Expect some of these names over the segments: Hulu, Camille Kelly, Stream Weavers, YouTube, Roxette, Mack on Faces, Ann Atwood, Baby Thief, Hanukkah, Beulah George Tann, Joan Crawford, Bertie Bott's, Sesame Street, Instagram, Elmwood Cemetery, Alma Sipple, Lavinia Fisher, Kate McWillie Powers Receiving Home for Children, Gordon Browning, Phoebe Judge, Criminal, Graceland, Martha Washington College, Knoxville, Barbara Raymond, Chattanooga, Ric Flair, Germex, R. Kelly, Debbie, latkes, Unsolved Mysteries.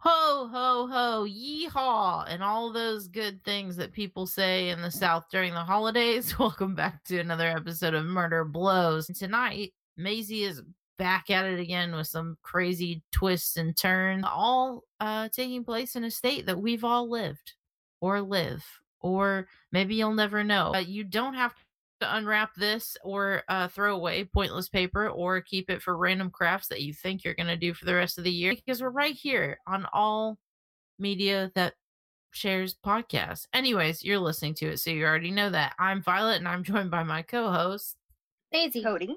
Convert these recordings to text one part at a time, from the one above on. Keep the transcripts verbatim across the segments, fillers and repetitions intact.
ho, ho, ho, yee-haw, and all those good things that people say in the South during the holidays. Welcome back to another episode of Murder Blows. And tonight, Maisie is back at it again with some crazy twists and turns, all uh, taking place in a state that we've all lived or live, or maybe you'll never know. But you don't have to to unwrap this or uh, throw away pointless paper or keep it for random crafts that you think you're going to do for the rest of the year, because we're right here on all media that shares podcasts. Anyways, you're listening to it, so you already know that. I'm Violet, and I'm joined by my co-hosts, Daisy, Cody,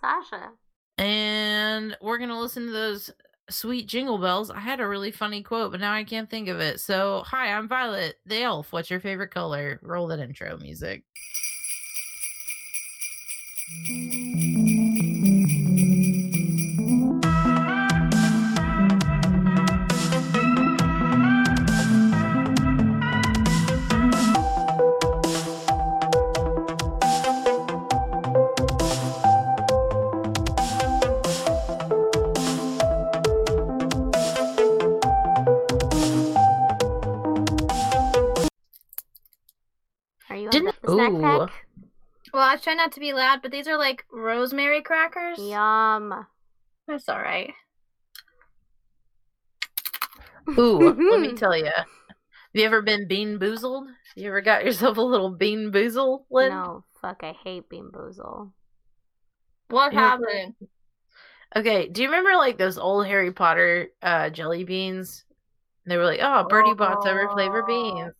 Sasha. And we're going to listen to those sweet jingle bells. I had a really funny quote, but now I can't think of it. So, hi, I'm Violet, the elf. What's your favorite color? Roll that intro music. Are you on the snack pack? Well, I try not to be loud, but these are like rosemary crackers. Yum. That's all right. Ooh, let me tell you. Have you ever been Bean Boozled? You ever got yourself a little Bean Boozled? No, fuck, I hate Bean Boozled. What happened? Okay, do you remember like those old Harry Potter uh, jelly beans? They were like, oh, Bertie Bott's every flavor beans.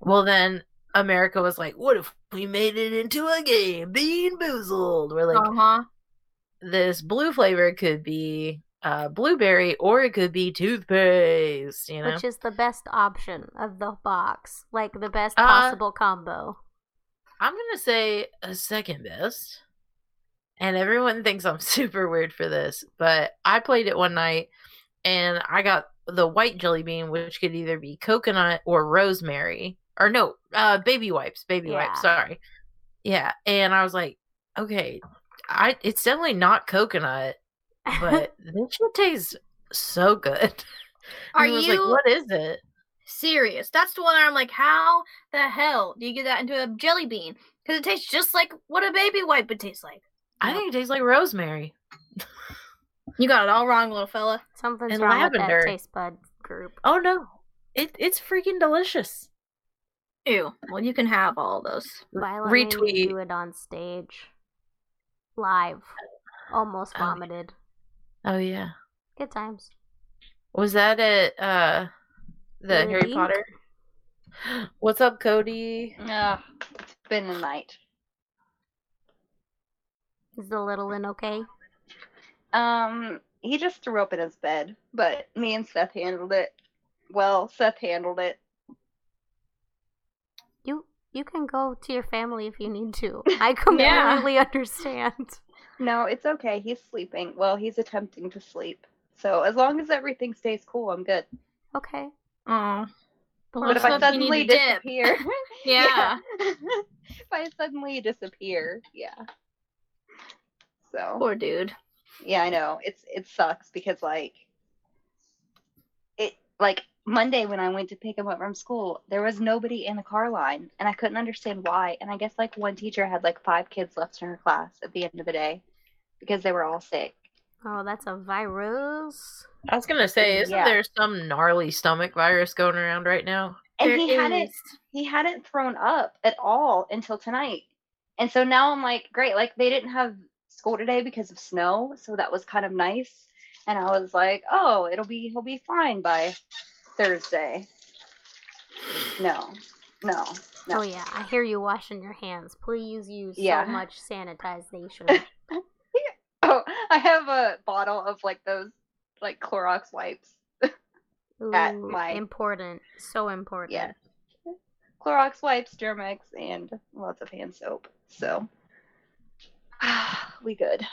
Well, then America was like, what if we made it into a game? Bean Boozled. We're like, uh-huh. This blue flavor could be uh, blueberry, or it could be toothpaste, you know? Which is the best option of the box. Like, the best uh, possible combo. I'm going to say a second best. And everyone thinks I'm super weird for this, but I played it one night, and I got the white jelly bean, which could either be coconut or rosemary. Or no, uh, baby wipes, baby yeah. wipes, sorry. Yeah, and I was like, okay, I it's definitely not coconut, but this shit tastes so good. Are I was you like, what is it? Serious? That's the one that I'm like, how the hell do you get that into a jelly bean? Because it tastes just like what a baby wipe would taste like. I think it tastes like rosemary. You got it all wrong, little fella. Something's and wrong lavender. With that taste bud group. Oh, no. It It's freaking delicious. Ew. Well, you can have all those. Violet retweet. Do it on stage, live. Almost vomited. Oh, oh yeah. Good times. Was that at uh, the Cody? Harry Potter? What's up, Cody? Yeah, oh, it's been a night. Is the little one okay? Um, he just threw up in his bed, but me and Seth handled it. Well, Seth handled it. You you can go to your family if you need to. I completely yeah. understand. No, it's okay. He's sleeping. Well, he's attempting to sleep. So as long as everything stays cool, I'm good. Okay. Aww. But well, if I suddenly disappear? yeah. yeah. If I suddenly disappear, yeah. So. Poor dude. Yeah, I know. It's it sucks because like it like. Monday when I went to pick him up from school, there was nobody in the car line, and I couldn't understand why. And I guess like one teacher had like five kids left in her class at the end of the day because they were all sick. Oh, that's a virus. I was gonna say, isn't yeah. there some gnarly stomach virus going around right now? And there he is. hadn't he hadn't thrown up at all until tonight, and so now I'm like, great, like they didn't have school today because of snow, so that was kind of nice. And I was like, oh, it'll be he'll be fine by Thursday. No. No. No. Oh, yeah. I hear you washing your hands. Please use yeah. so much sanitization. Oh, I have a bottle of, like, those, like, Clorox wipes. Ooh, at my... important. So important. Yeah. Clorox wipes, Germex, and lots of hand soap. So, we good.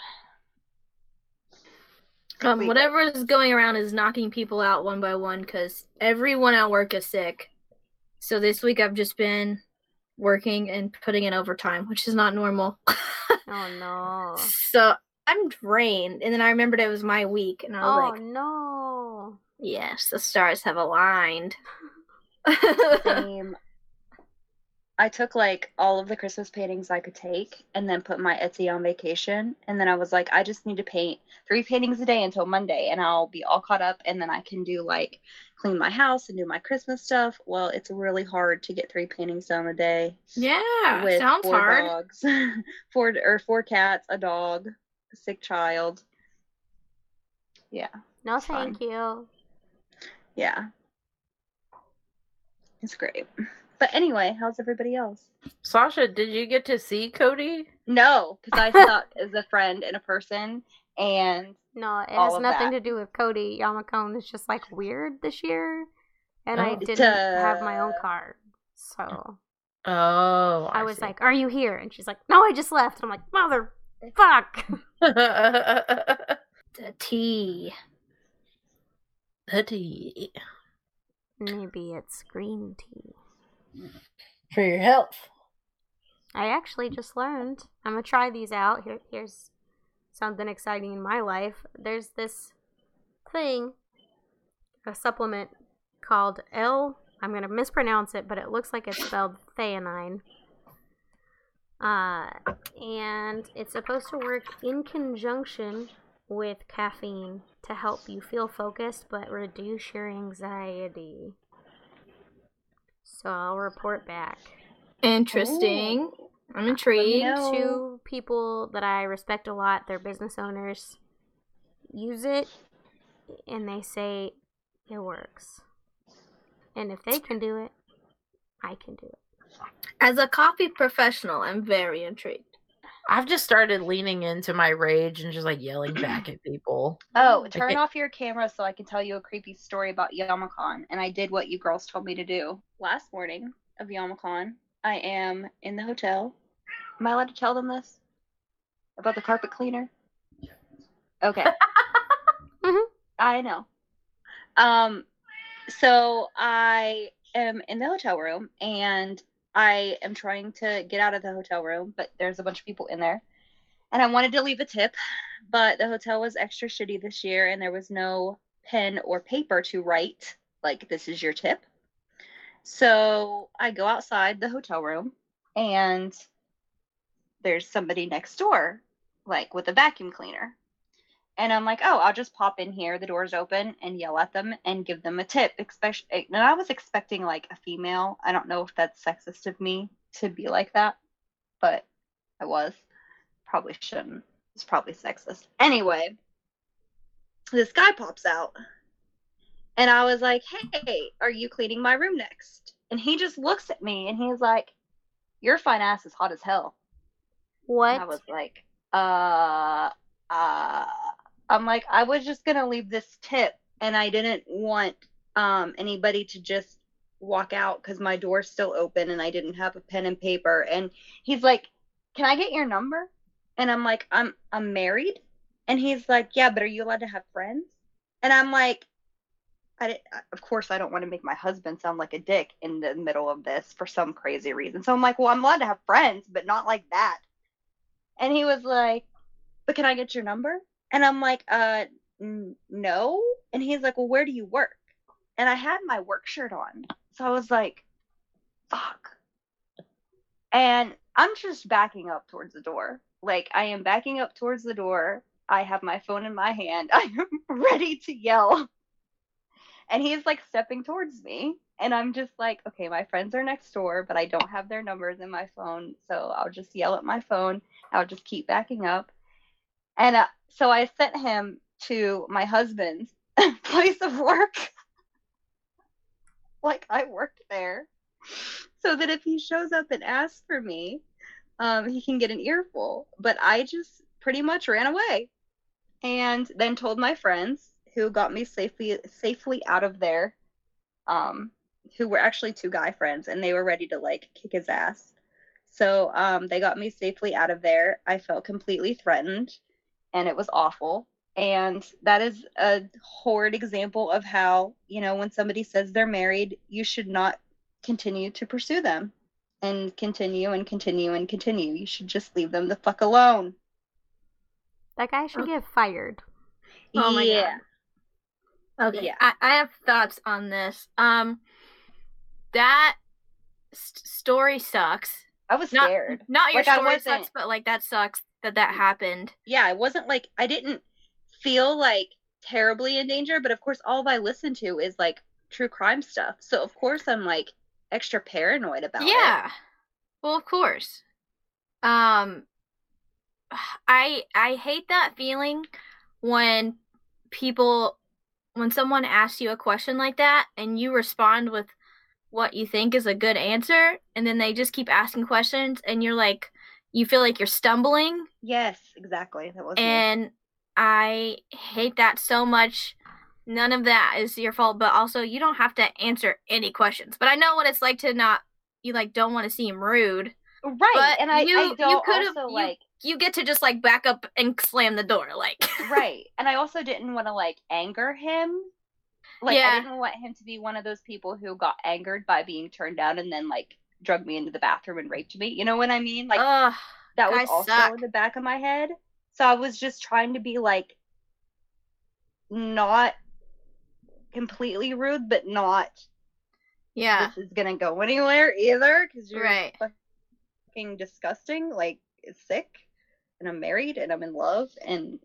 Um, whatever is going around is knocking people out one by one because everyone at work is sick. So this week I've just been working and putting in overtime, which is not normal. Oh, no. So I'm drained. And then I remembered it was my week. And I was oh, like, oh, no. Yes, the stars have aligned. um, I took, like, all of the Christmas paintings I could take and then put my Etsy on vacation. And then I was like, I just need to paint three paintings a day until Monday, and I'll be all caught up. And then I can do, like, clean my house and do my Christmas stuff. Well, it's really hard to get three paintings done a day. Yeah, with sounds four hard. Dogs, four or four cats, a dog, a sick child. Yeah. No, thank fun. You. Yeah. It's great. But anyway, how's everybody else? Sasha, did you get to see Cody? No, because I stuck as a friend and a person, and no, it has nothing that. to do with Cody. Yama-Con is just, like, weird this year, and oh, I didn't duh. have my own card, so oh, I, I was see. like, "Are you here?" And she's like, "No, I just left." And I'm like, "Mother fuck." The tea. The tea. Maybe it's green tea. For your health. I actually just learned. I'm gonna try these out. Here, here's something exciting in my life. There's this thing, a supplement called L. I'm gonna mispronounce it, but it looks like it's spelled theanine. Uh, and it's supposed to work in conjunction with caffeine to help you feel focused but reduce your anxiety. So I'll report back. Interesting. Ooh. I'm intrigued. Two people that I respect a lot, they're business owners, use it, and they say it works. And if they can do it, I can do it. As a coffee professional, I'm very intrigued. I've just started leaning into my rage and just, like, yelling back at people. Oh, turn like, off your camera so I can tell you a creepy story about Yama-Con. And I did what you girls told me to do. Last morning of Yama-Con, I am in the hotel. Am I allowed to tell them this? About the carpet cleaner? Okay. mm-hmm. I know. Um, so I am in the hotel room, and I am trying to get out of the hotel room, but there's a bunch of people in there. And I wanted to leave a tip, but the hotel was extra shitty this year, and there was no pen or paper to write, like, this is your tip. So I go outside the hotel room, and there's somebody next door, like, with a vacuum cleaner. And I'm like, oh, I'll just pop in here, the door's open, and yell at them and give them a tip. Especially, and I was expecting, like, a female. I don't know if that's sexist of me to be like that, but I was. Probably shouldn't. It's probably sexist. Anyway, this guy pops out, and I was like, hey, are you cleaning my room next? And he just looks at me, and he's like, your fine ass is hot as hell. What? And I was like, uh, uh... I'm like, I was just going to leave this tip, and I didn't want um, anybody to just walk out because my door's still open, and I didn't have a pen and paper. And he's like, can I get your number? And I'm like, I'm I'm married. And he's like, yeah, but are you allowed to have friends? And I'm like, I didn't, of course, I don't want to make my husband sound like a dick in the middle of this for some crazy reason. So I'm like, well, I'm allowed to have friends, but not like that. And he was like, but can I get your number? And I'm like, uh, n- no. And he's like, well, where do you work? And I had my work shirt on. So I was like, fuck. And I'm just backing up towards the door. Like, I am backing up towards the door. I have my phone in my hand. I am ready to yell. And he's, like, stepping towards me. And I'm just like, okay, my friends are next door, but I don't have their numbers in my phone. So I'll just yell at my phone. I'll just keep backing up. And uh, so I sent him to my husband's place of work. Like, I worked there. So that if he shows up and asks for me, um, he can get an earful. But I just pretty much ran away. And then told my friends, who got me safely safely out of there, um, who were actually two guy friends. And they were ready to, like, kick his ass. So um, they got me safely out of there. I felt completely threatened. And it was awful. And that is a horrid example of how, you know, when somebody says they're married, you should not continue to pursue them and continue and continue and continue. You should just leave them the fuck alone. That guy should get fired. Oh, yeah. My God. Okay, yeah. I, I have thoughts on this. Um, that st- story sucks. I was not, scared. Not your like, story sucks, but like that sucks that that happened. Yeah, I wasn't like I didn't feel like terribly in danger, but of course, all I listen to is like true crime stuff. So of course, I'm like extra paranoid about yeah. it. Yeah, well, of course. Um, I I hate that feeling when people. When someone asks you a question like that and you respond with what you think is a good answer, and then they just keep asking questions and you're like, you feel like you're stumbling. Yes, exactly. That was And me. I hate that so much. None of that is your fault, but also you don't have to answer any questions. But I know what it's like to not, you like don't want to seem rude. Right. But and I, you, I don't you could also you, like. You get to just, like, back up and slam the door, like. Right. And I also didn't want to, like, anger him. Like, yeah. I didn't want him to be one of those people who got angered by being turned down and then, like, drug me into the bathroom and raped me. You know what I mean? Like, Ugh, that was also suck. in the back of my head. So I was just trying to be, like, not completely rude, but not. Yeah. This is going to go anywhere either because you're right. fucking disgusting. Like, it's sick. And I'm married, and I'm in love, and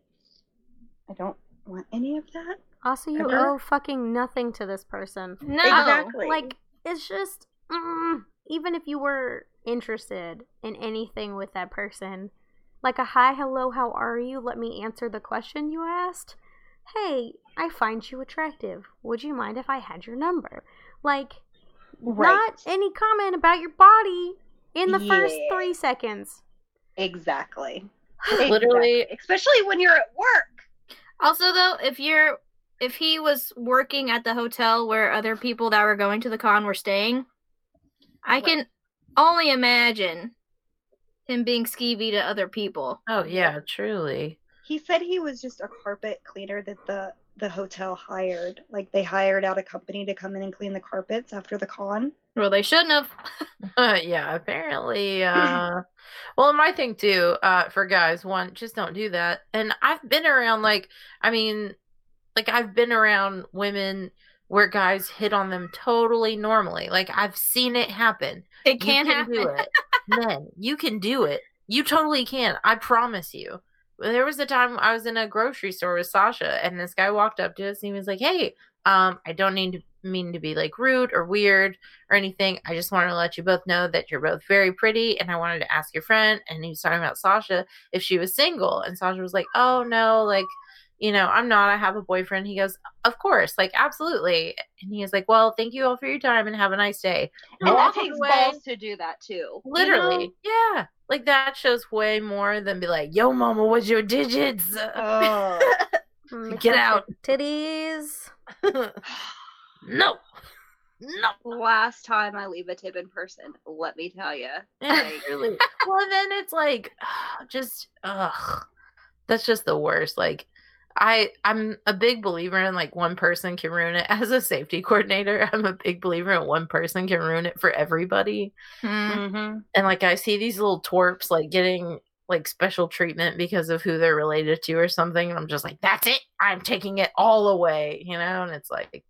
I don't want any of that. Also, you ever. owe fucking nothing to this person. No. Exactly. Like, it's just, mm, even if you were interested in anything with that person, like a hi, hello, how are you? Let me answer the question you asked. Hey, I find you attractive. Would you mind if I had your number? Like, right. not any comment about your body in the yeah. first three seconds. Exactly. Literally, exactly. Especially when you're at work. Also, though, if you're if he was working at the hotel where other people that were going to the con were staying, I what? can only imagine him being skeevy to other people. Oh yeah, truly. He said he was just a carpet cleaner that the the hotel hired. Like they hired out a company to come in and clean the carpets after the con. Well, they shouldn't have. uh, yeah, apparently. Uh, well, my thing, too, uh, for guys, one, just don't do that. And I've been around, like, I mean, like, I've been around women where guys hit on them totally normally. Like, I've seen it happen. It can, can happen. Do it. Men, you can do it. You totally can. I promise you. There was a time I was in a grocery store with Sasha, and this guy walked up to us, and he was like, hey, um, I don't need to. mean to be like rude or weird or anything. I just wanted to let you both know that you're both very pretty, and I wanted to ask your friend, and he was talking about Sasha, if she was single. And Sasha was like, oh no, like, you know, I'm not, I have a boyfriend. He goes, of course, like, absolutely. And he was like, well, thank you all for your time and have a nice day. And, and that takes away, balls to do that too, literally, you know? Yeah, like that shows way more than be like, yo mama, what's your digits? Oh. Get out titties. No, no. Last time I leave a tip in person, let me tell you. Like, really. Well, then it's like, just, ugh, that's just the worst. Like, I, I'm a big believer in like one person can ruin it. As a safety coordinator, I'm a big believer in one person can ruin it for everybody. Mm-hmm. And like, I see these little twerps like getting like special treatment because of who they're related to or something, and I'm just like, that's it. I'm taking it all away, you know. And it's like.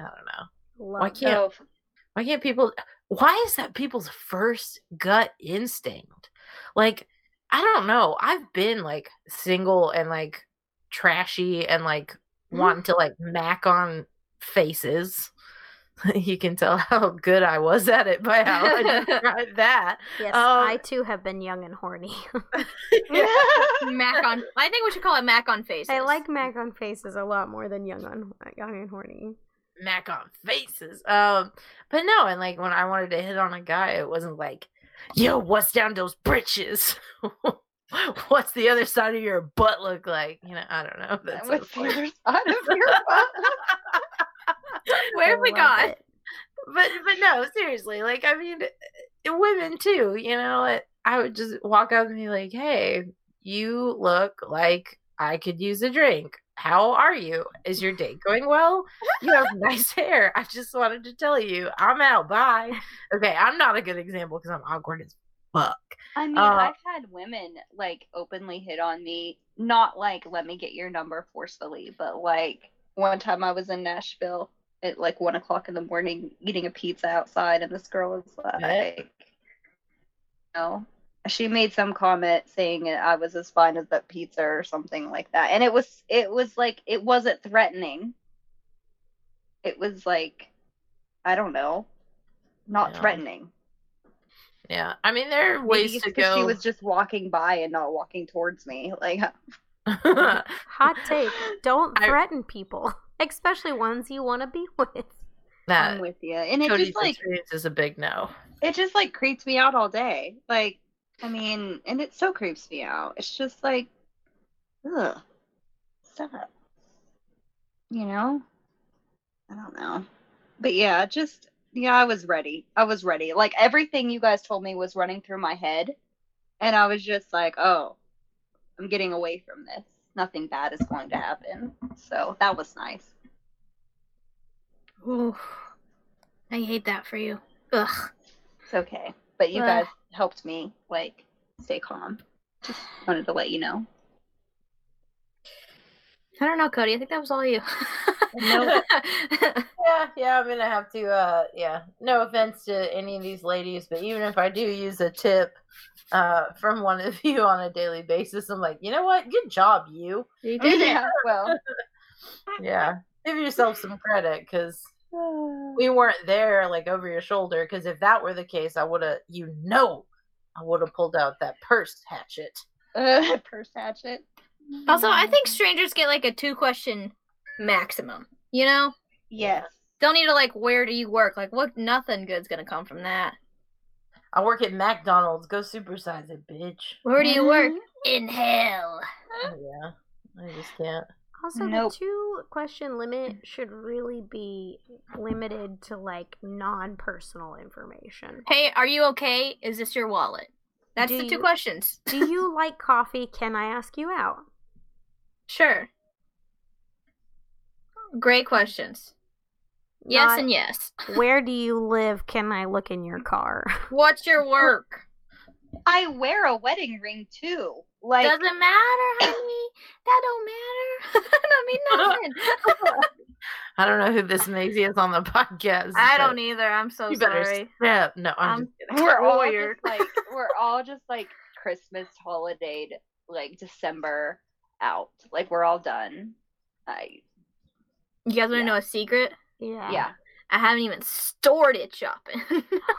I don't know. Love why can't that. why can't people? Why is that people's first gut instinct? Like, I don't know. I've been like single and like trashy and like mm. wanting to like mac on faces. You can tell how good I was at it by how I described that. Yes, um, I too have been young and horny. Mac on. I think we should call it mac on faces. I like mac on faces a lot more than young on young and horny. Mac on faces. Um, but no, and like when I wanted to hit on a guy, it wasn't like, yo, what's down those britches? What's the other side of your butt look like? You know, I don't know. That's what's so the other side of your butt? Where have we gone? It. But but no, seriously, like I mean, women too, you know, I would just walk up and be like, hey, you look like I could use a drink. How are you? Is your date going well? You have nice hair. I just wanted to tell you. I'm out. Bye. Okay, I'm not a good example because I'm awkward as fuck. I mean, uh, I've had women, like, openly hit on me. Not, like, let me get your number forcefully, but, like, one time I was in Nashville at like one o'clock in the morning eating a pizza outside, and this girl was like, yeah. you know, she made some comment saying I was as fine as that pizza or something like that. And it was, it was like, it wasn't threatening. It was like, I don't know, not yeah. threatening. Yeah. I mean, there are ways Maybe to go. She was just walking by and not walking towards me. Like, hot take. Don't threaten I... people, especially ones you want to be with. That I'm with you. And it Cody's just like, is a big no. It just like creeps me out all day. Like, I mean, and it so creeps me out. It's just like, ugh, stop. You know? I don't know. But yeah, just, yeah, I was ready. I was ready. Like, everything you guys told me was running through my head. And I was just like, oh, I'm getting away from this. Nothing bad is going to happen. So that was nice. Ooh, I hate that for you. Ugh. It's okay. But you guys helped me, like, stay calm. Just wanted to let you know. I don't know, Cody. I think that was all you. No. yeah, yeah, I'm going to have to, uh, yeah. No offense to any of these ladies, but even if I do use a tip uh, from one of you on a daily basis, I'm like, you know what? Good job, you. You did it. Well. yeah. Give yourself some credit, because... we weren't there like over your shoulder, because if that were the case, I would have, you know, I would have pulled out that purse hatchet. Uh, purse hatchet. Also, I think strangers get like a two question maximum, you know? Yes. Don't need to like, where do you work? Like, what? Nothing good's going to come from that. I work at McDonald's. Go supersize it, bitch. Where do you work? In hell. Oh, yeah. I just can't. Also, nope. The two-question limit should really be limited to, like, non-personal information. Hey, are you okay? Is this your wallet? That's do the two you, questions. Do you like coffee? Can I ask you out? Sure. Great questions. Yes Not, and yes. Where do you live? Can I look in your car? What's your work? I wear a wedding ring, too. Like, doesn't matter, honey. That don't matter. That mean nothing. I don't know who this Maisie is on the podcast. I don't either. I'm so you sorry. Yeah, no, I'm. I'm just we're all weird. Just like we're all just like Christmas holidayed, like December out. Like we're all done. I. You guys want to yeah. know a secret? Yeah. Yeah. I haven't even stored it shopping.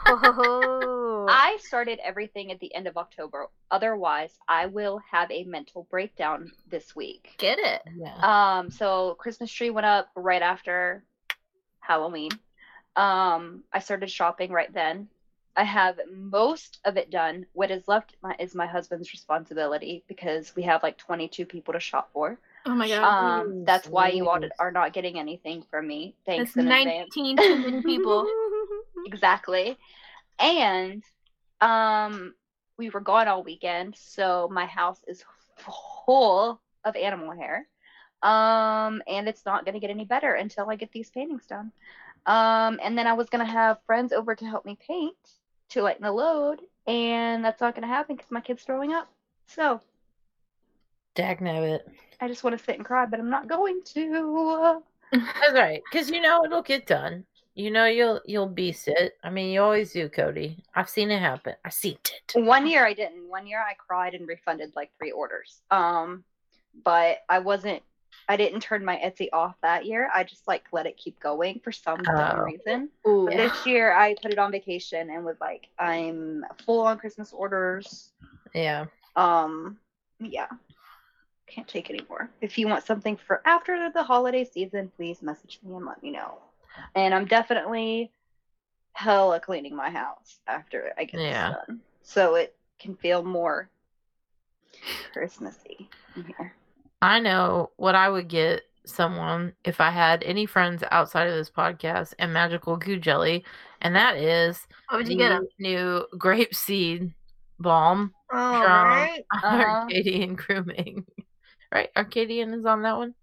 oh. I started everything at the end of October. Otherwise, I will have a mental breakdown this week. Get it? Yeah. Um. So Christmas tree went up right after Halloween. Um. I started shopping right then. I have most of it done. What is left my, is my husband's responsibility because we have like twenty-two people to shop for. Oh my god! Um, that's why you all are not getting anything from me. Thanks in advance. nineteen people. Exactly, and um, we were gone all weekend, so my house is full of animal hair, um, and it's not going to get any better until I get these paintings done. Um, and then I was going to have friends over to help me paint to lighten the load, and that's not going to happen because my kid's throwing up. So. Dagnabbit. I just want to sit and cry, but I'm not going to. That's right, because you know it'll get done. You know you'll you'll beast it. I mean, you always do, Cody. I've seen it happen. I've seen it. One year I didn't. One year I cried and refunded like three orders. Um, but I wasn't. I didn't turn my Etsy off that year. I just like let it keep going for some dumb oh. reason. Ooh. But this year I put it on vacation and was like, I'm full on Christmas orders. Yeah. Um. Yeah. Can't take anymore. If you want something for after the holiday season, please message me and let me know. And I'm definitely hella cleaning my house after I get yeah. this done, so it can feel more Christmassy in here. I know what I would get someone if I had any friends outside of this podcast and magical goo jelly, and that is what would you get a new grape seed balm oh, from right. Arcadian uh-huh. Grooming. Right, Arcadian is on that one.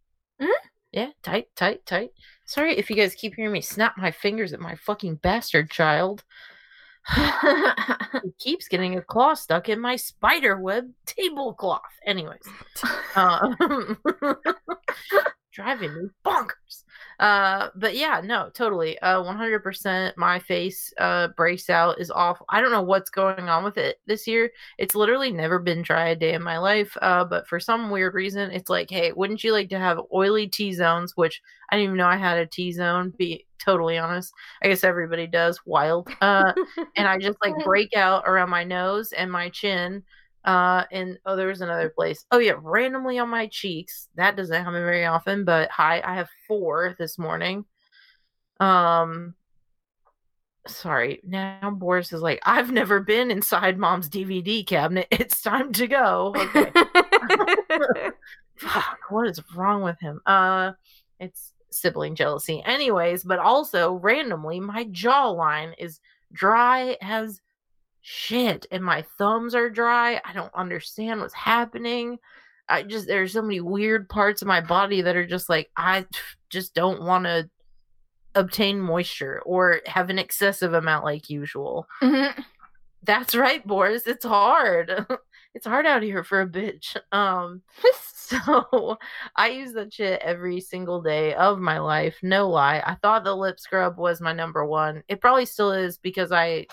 Mm-hmm. Yeah, tight, tight, tight. Sorry if you guys keep hearing me snap my fingers at my fucking bastard child. He keeps getting a claw stuck in my spider web tablecloth. Anyways, um, driving me bonkers. Uh, but yeah, no, totally. Uh, one hundred percent my face uh, breaks out is awful. I don't know what's going on with it this year. It's literally never been dry a day in my life. Uh, but for some weird reason, it's like, hey, wouldn't you like to have oily T-zones, which I didn't even know I had a T-zone, be totally honest. I guess everybody does. Wild. Uh, and I just like break out around my nose and my chin. Uh, and oh, there was another place. Oh yeah, randomly on my cheeks. That doesn't happen very often, but hi, I have four this morning. Um, sorry. Now Boris is like, I've never been inside Mom's D V D cabinet. It's time to go. Okay. Fuck, what is wrong with him? Uh, it's sibling jealousy, anyways. But also randomly, my jawline is dry as shit, and my thumbs are dry. I don't understand what's happening. I just, there's so many weird parts of my body that are just like, I just don't want to obtain moisture or have an excessive amount like usual. Mm-hmm. That's right, Boris. It's hard. It's hard out here for a bitch. Um, so I use that shit every single day of my life. No lie. I thought the lip scrub was my number one. It probably still is because I...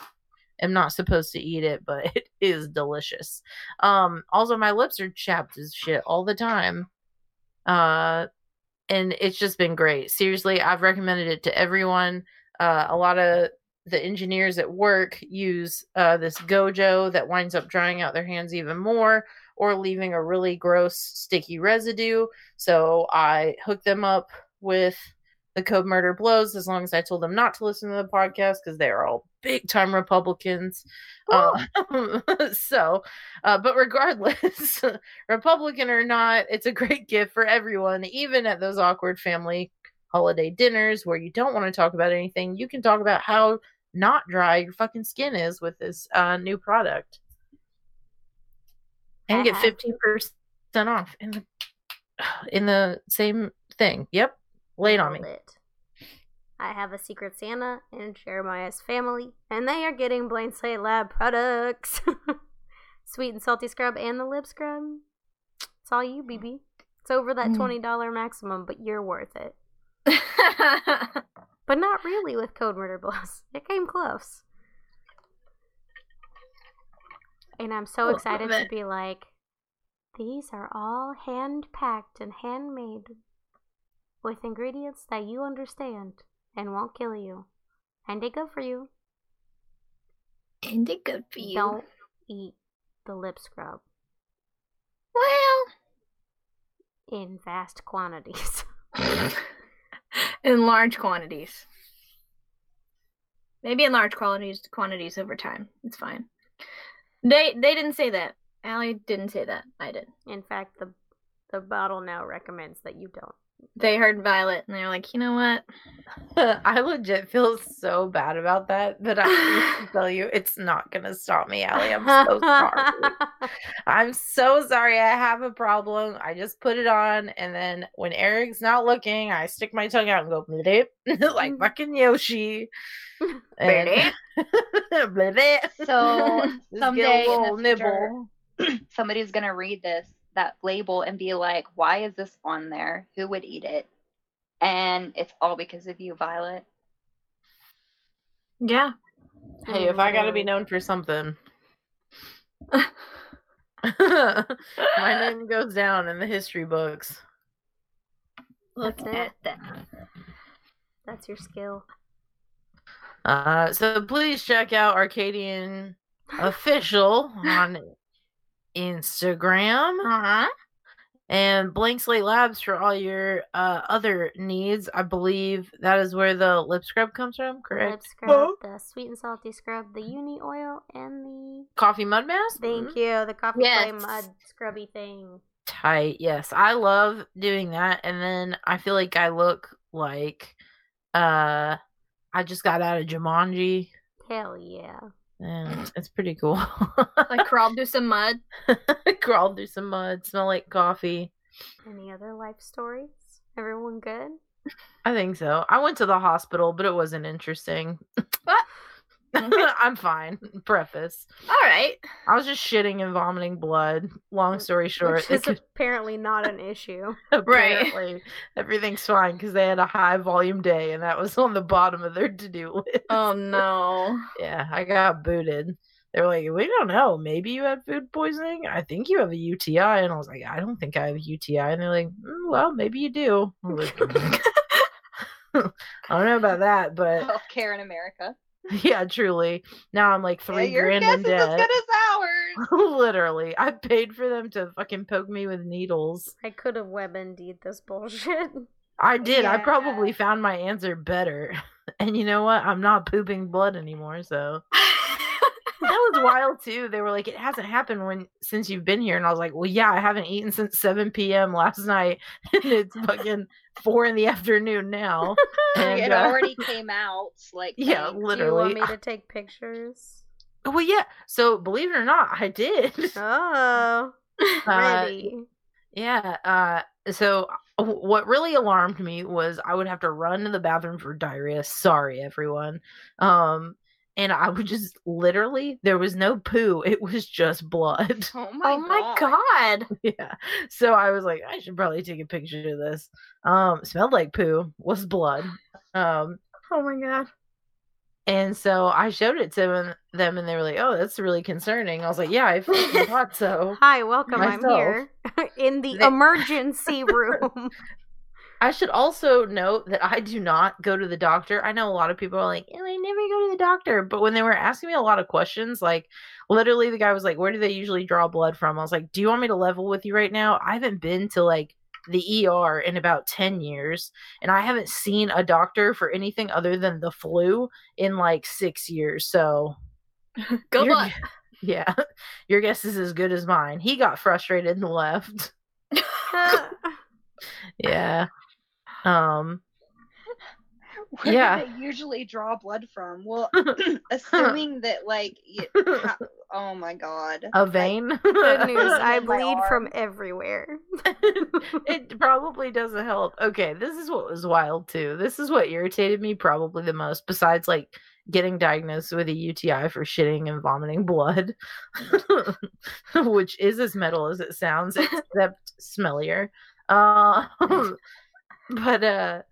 I'm not supposed to eat it, but it is delicious. Um, also, my lips are chapped as shit all the time. Uh, and it's just been great. Seriously, I've recommended it to everyone. Uh, a lot of the engineers at work use uh, this Gojo that winds up drying out their hands even more or leaving a really gross, sticky residue. So I hooked them up with the code Murder Blows, as long as I told them not to listen to the podcast because they're all big time Republicans. Uh, so, uh, but regardless, Republican or not, it's a great gift for everyone, even at those awkward family holiday dinners where you don't want to talk about anything. You can talk about how not dry your fucking skin is with this uh, new product and get fifteen percent off in the, in the same thing. Yep. Lay it on me. I have a Secret Santa and Jeremiah's family, and they are getting Blank Slate Lab products. Sweet and Salty Scrub and the Lip Scrub. It's all you, B B. It's over that twenty dollars maximum, but you're worth it. But not really with code MurderBlows. It came close. And I'm so oh, excited to be like, these are all hand-packed and handmade with ingredients that you understand and won't kill you. And they're good for you. And they're good for you. Don't eat the lip scrub. Well. In vast quantities. In large quantities. Maybe in large quantities, quantities over time. It's fine. They they didn't say that. Allie didn't say that. I did. In fact, the the bottle now recommends that you don't. They heard Violet, and they were like, you know what? I legit feel so bad about that, but I can tell you, it's not going to stop me, Allie. I'm so sorry. I'm so sorry. I have a problem. I just put it on, and then when Eric's not looking, I stick my tongue out and go, blip, like fucking Yoshi. And... so someday in the future, somebody's going to read this, that label, and be like, why is this on there? Who would eat it? And it's all because of you, Violet. Yeah. Hey, if I gotta be known for something, my name goes down in the history books. Look at that. That's your skill. Uh, so please check out Arcadian Official on Instagram. Uh-huh. And Blank Slate Labs for all your uh, other needs. I believe that is where the lip scrub comes from, correct? Lip scrub, oh. The sweet and salty scrub, the uni oil, and the... coffee mud mask? Thank mm-hmm. you. The coffee yes. clay mud scrubby thing. Tight, yes. I love doing that. And then I feel like I look like uh, I just got out of Jumanji. Hell yeah. Yeah, it's pretty cool. Like crawled through some mud. Crawled through some mud. Smell like coffee. Any other life stories? Everyone good? I think so. I went to the hospital, but it wasn't interesting. What? Okay. I'm fine. Preface. All right. I was just shitting and vomiting blood. Long story short, which is could... apparently not an issue. Apparently, right. Everything's fine because they had a high volume day, and that was on the bottom of their to-do list. Oh no. Yeah, I got booted. They were like, we don't know. Maybe you had food poisoning. I think you have a U T I. And I was like, I don't think I have a U T I. And they're like, mm, well, maybe you do. I don't know about that, but healthcare in America. Yeah, truly. Now I'm like three yeah, grand in debt. Your guess is as good as ours. Literally. I paid for them to fucking poke me with needles. I could have WebMD'd this bullshit. I did. Yeah. I probably found my answer better. And you know what? I'm not pooping blood anymore, so... That was wild too. They were like, it hasn't happened when since you've been here, and I was like, well, yeah, I haven't eaten since seven p.m. last night, and it's fucking four in the afternoon now. And, it uh, already came out. Like, yeah, like, literally. Do you want me to take pictures? Well, yeah. So believe it or not, I did. Oh, really? Uh, yeah. Uh, so what really alarmed me was I would have to run to the bathroom for diarrhea. Sorry, everyone. Um. And I would just literally, there was no poo. It was just blood. Oh my, oh my God. God. Yeah. So I was like, I should probably take a picture of this. Um, smelled like poo, was blood. Um, oh my God. And so I showed it to them and they were like, oh, that's really concerning. I was like, yeah, I fucking thought so. Hi, welcome. Myself. I'm here in the they- emergency room. I should also note that I do not go to the doctor. I know a lot of people are like, eh, I never go to the doctor. But when they were asking me a lot of questions, like literally the guy was like, where do they usually draw blood from? I was like, do you want me to level with you right now? I haven't been to like the E R in about ten years. And I haven't seen a doctor for anything other than the flu in like six years. So good luck. Yeah. Your guess is as good as mine. He got frustrated and left. Yeah. Um, Where yeah. do they usually draw blood from? Well, assuming that, like, you, ha- oh my God. A vein? Like, good news, I bleed from everywhere. It probably doesn't help. Okay, this is what was wild, too. This is what irritated me probably the most, besides, like, getting diagnosed with a U T I for shitting and vomiting blood, which is as metal as it sounds, except smellier. Um... Uh, But uh,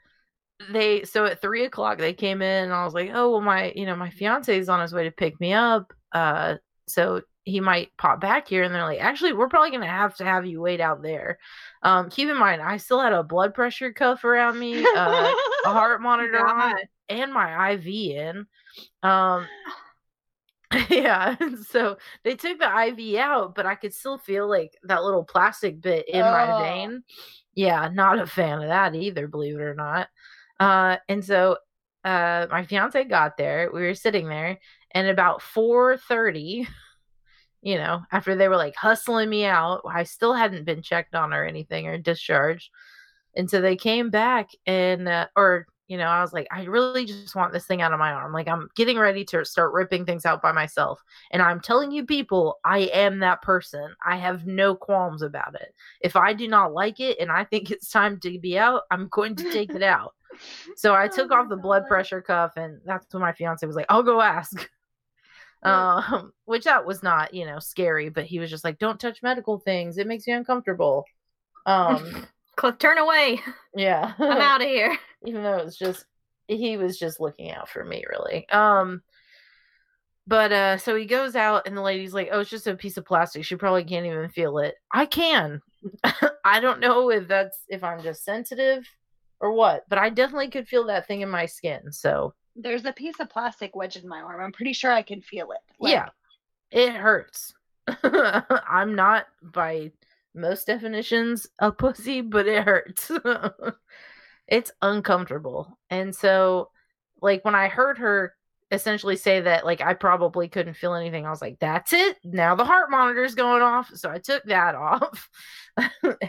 they so at three o'clock they came in and I was like, oh well, my you know my fiance is on his way to pick me up, uh, so he might pop back here. And they're like, actually, we're probably gonna have to have you wait out there. Um, keep in mind, I still had a blood pressure cuff around me, uh, a heart monitor on, and my I V in. Um, yeah, so they took the I V out, but I could still feel like that little plastic bit in oh. my vein. Yeah, not a fan of that either, believe it or not. Uh, and so uh, my fiance got there. We were sitting there, and about four thirty, you know, after they were like hustling me out, I still hadn't been checked on or anything or discharged. And so they came back, and uh, or you know, I was like, I really just want this thing out of my arm. Like, I'm getting ready to start ripping things out by myself. And I'm telling you people, I am that person. I have no qualms about it. If I do not like it and I think it's time to be out, I'm going to take it out. So I took oh off the God. blood pressure cuff, and that's when my fiance was like, I'll go ask. Yeah. Um, which that was not, you know, scary, but he was just like, don't touch medical things. It makes me uncomfortable. Um, turn away. Yeah. I'm out of here. Even though it was just, he was just looking out for me, really. Um, but, uh, so he goes out and the lady's like, oh, it's just a piece of plastic. She probably can't even feel it. I can. I don't know if that's, if I'm just sensitive or what, but I definitely could feel that thing in my skin. So there's a piece of plastic wedged in my arm. I'm pretty sure I can feel it. Like... Yeah. It hurts. I'm not by most definitions a pussy, but it hurts. It's uncomfortable. And so, like, when I heard her essentially say that, like, I probably couldn't feel anything, I was like, that's it. Now the heart monitor's going off. So I took that off.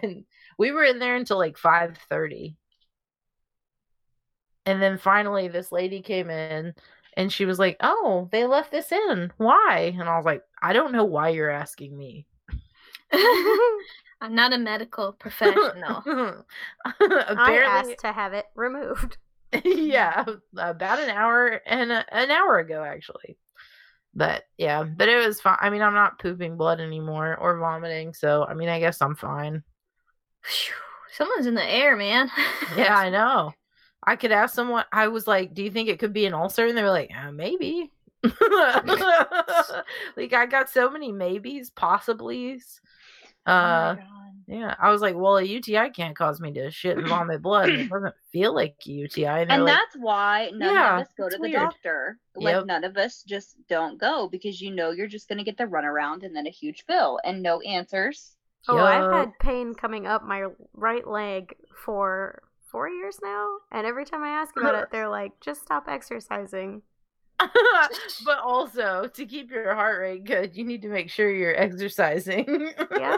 And we were in there until, like, five thirty. And then finally this lady came in, and she was like, oh, they left this in. Why? And I was like, I don't know why you're asking me. I'm not a medical professional. I asked to have it removed. Yeah, about an hour and a, an hour ago, actually. But yeah, but it was fine. I mean, I'm not pooping blood anymore or vomiting, so I mean, I guess I'm fine. Someone's in the air, man. Yeah, I know. I could ask someone. I was like, do you think it could be an ulcer? And they were like, uh, maybe. Like, I got so many maybes, possiblies. Uh, oh yeah, I was like, well, a U T I can't cause me to shit and vomit blood. It doesn't feel like a U T I. And, and like, that's why none yeah, of us go to weird. the doctor. Like, yep. None of us just don't go because you know you're just going to get the runaround and then a huge bill and no answers. Oh, yep. I've had pain coming up my right leg for four years now, and every time I ask about it, they're like, just stop exercising. But also, to keep your heart rate good, you need to make sure you're exercising. Yeah.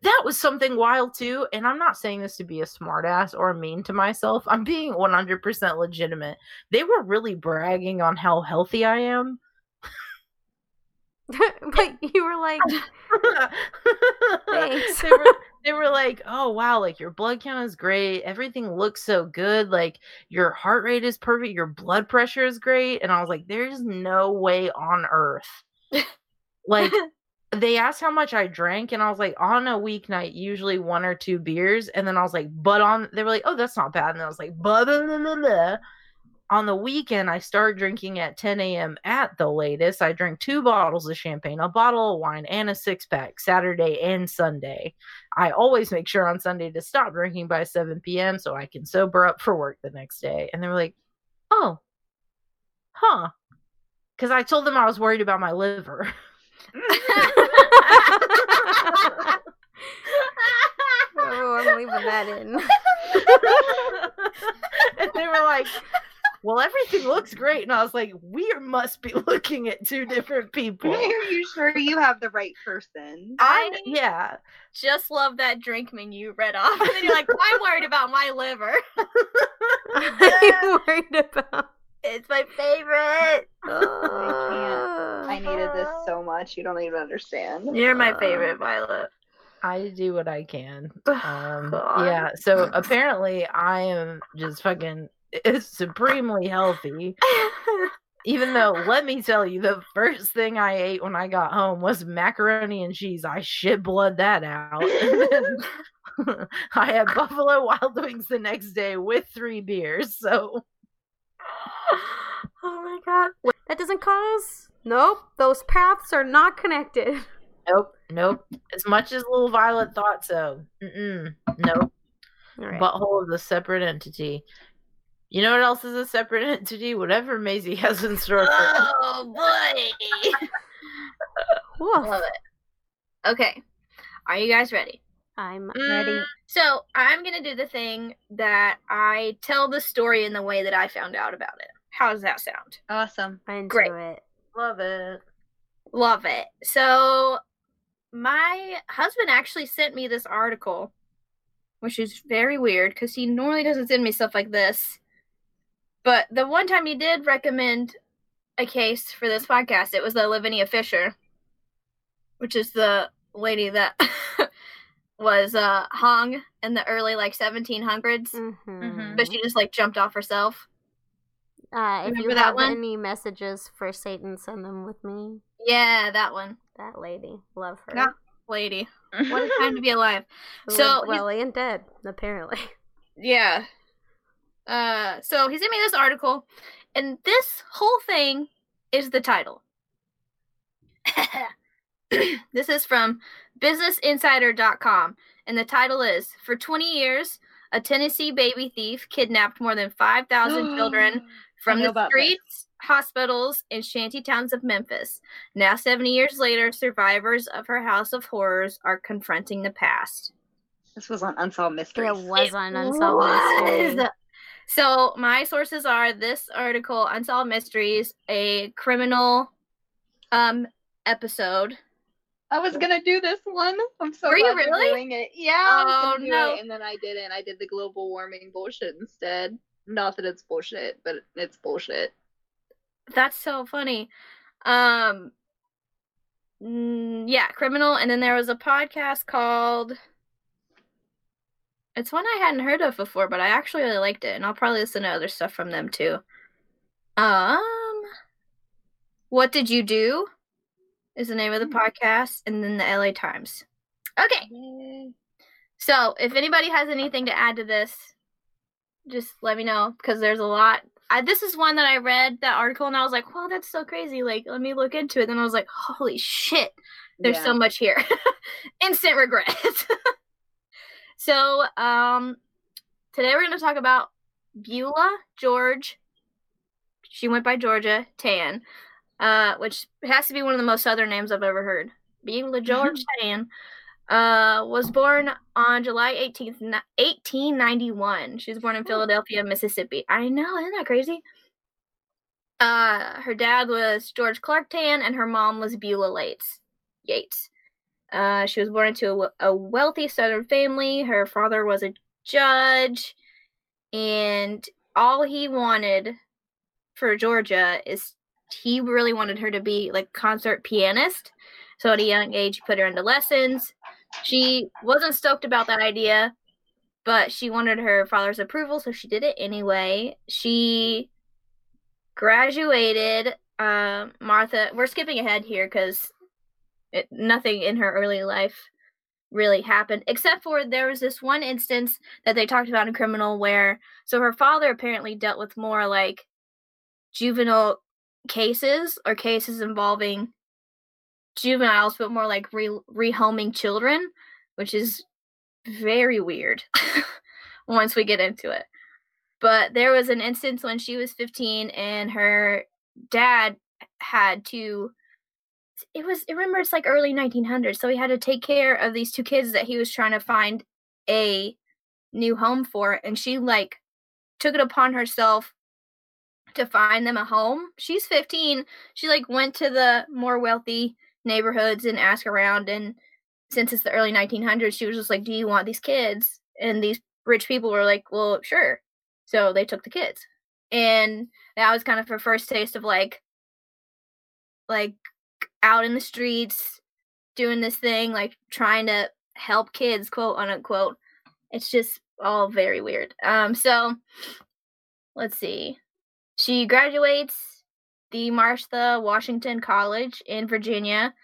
That was something wild, too, and I'm not saying this to be a smartass or mean to myself. I'm being one hundred percent legitimate. They were really bragging on how healthy I am. But you were like, thanks. They were, they were like, oh wow, like your blood count is great, everything looks so good, like your heart rate is perfect, your blood pressure is great. And I was like, there's no way on earth. Like, they asked how much I drank, and I was like, on a weeknight, usually one or two beers. And then I was like, but on, they were like, oh, that's not bad. And I was like, blah, blah, blah, blah, blah. On the weekend, I start drinking at ten a.m. at the latest. I drink two bottles of champagne, a bottle of wine, and a six-pack Saturday and Sunday. I always make sure on Sunday to stop drinking by seven p.m. so I can sober up for work the next day. And they were like, oh, huh. Because I told them I was worried about my liver. Oh, I'm leaving that in. And they were like, well, everything looks great. And I was like, we must be looking at two different people. Are you sure you have the right person? I, yeah. Just love that drink menu read off. And then you're like, I'm worried about my liver. I'm worried about It's my favorite. I can't. I needed this so much. You don't even understand. You're my favorite, Violet. I do what I can. Um, yeah. So apparently I am just fucking... is supremely healthy. Even though, let me tell you, the first thing I ate when I got home was macaroni and cheese. I shit blood that out. I had Buffalo Wild Wings the next day with three beers. So, oh my god, that doesn't cause. Nope, those paths are not connected. Nope, nope. As much as little Violet thought so. Mm-mm. Nope. All right. Butthole is a separate entity. You know what else is a separate entity? Whatever Maisie has in store for us. Oh, boy. Cool. Love it. Okay. Are you guys ready? I'm mm, ready. So, I'm going to do the thing that I tell the story in the way that I found out about it. How does that sound? Awesome. I'm Great. into it. Love it. Love it. So, my husband actually sent me this article, which is very weird because he normally doesn't send me stuff like this. But the one time you did recommend a case for this podcast, it was the Lavinia Fisher, which is the lady that was uh, hung in the early, like, seventeen hundreds. Mm-hmm. But she just, like, jumped off herself. Uh, if you that have one? Any messages for Satan, send them with me. Yeah, that one. That lady. Love her. That lady. What a time to be alive. So, well, he ain't dead, apparently. Yeah. Uh, so he sent me this article, and this whole thing is the title. This is from business insider dot com, and the title is, For twenty years, a Tennessee baby thief kidnapped more than five thousand children from the streets, that. hospitals, and shanty towns of Memphis. Now, seventy years later, survivors of her house of horrors are confronting the past. This was on Unsolved Mysteries. It was on Unsolved Mysteries. So, my sources are this article, Unsolved Mysteries, a criminal um, episode. I was going to do this one. I'm so Were glad you really? you're doing it. Yeah, oh, I was going to do no. it, and then I didn't. I did the global warming bullshit instead. Not that it's bullshit, but it's bullshit. That's so funny. Um, yeah, Criminal, and then there was a podcast called... It's one I hadn't heard of before, but I actually really liked it, and I'll probably listen to other stuff from them, too. Um, What Did You Do is the name of the podcast, and then the L A Times. Okay. Yay. So if anybody has anything to add to this, just let me know, because there's a lot. I, this is one that I read, that article, and I was like, wow, that's so crazy. Like, let me look into it. Then I was like, holy shit, there's yeah. so much here. Instant regret. So um, today we're going to talk about Beulah George. She went by Georgia Tann, uh, which has to be one of the most Southern names I've ever heard. Beulah George Tann uh, was born on July eighteenth, eighteen ninety-one. She was born in Philadelphia, Mississippi. I know, isn't that crazy? Uh, her dad was George Clark Tann, and her mom was Beulah Yates. Uh, she was born into a, a wealthy Southern family. Her father was a judge, and all he wanted for Georgia is he really wanted her to be like concert pianist. So at a young age, he put her into lessons. She wasn't stoked about that idea, but she wanted her father's approval, so she did it anyway. She graduated. Um, Martha, we're skipping ahead here because nothing in her early life really happened, except for there was this one instance that they talked about in Criminal where, so her father apparently dealt with more like juvenile cases or cases involving juveniles, but more like re- rehoming children, which is very weird once we get into it. But there was an instance when she was fifteen and her dad had to, it was, remember, it's like early nineteen hundreds, so he had to take care of these two kids that he was trying to find a new home for, and she like took it upon herself to find them a home. She's fifteen. She like went to the more wealthy neighborhoods and asked around, and since it's the early nineteen hundreds, she was just like, do you want these kids? And these rich people were like, well, sure. So they took the kids, and that was kind of her first taste of like like out in the streets doing this thing, like trying to help kids, quote unquote. It's just all very weird. Um so let's see. She graduates the Martha Washington College in Virginia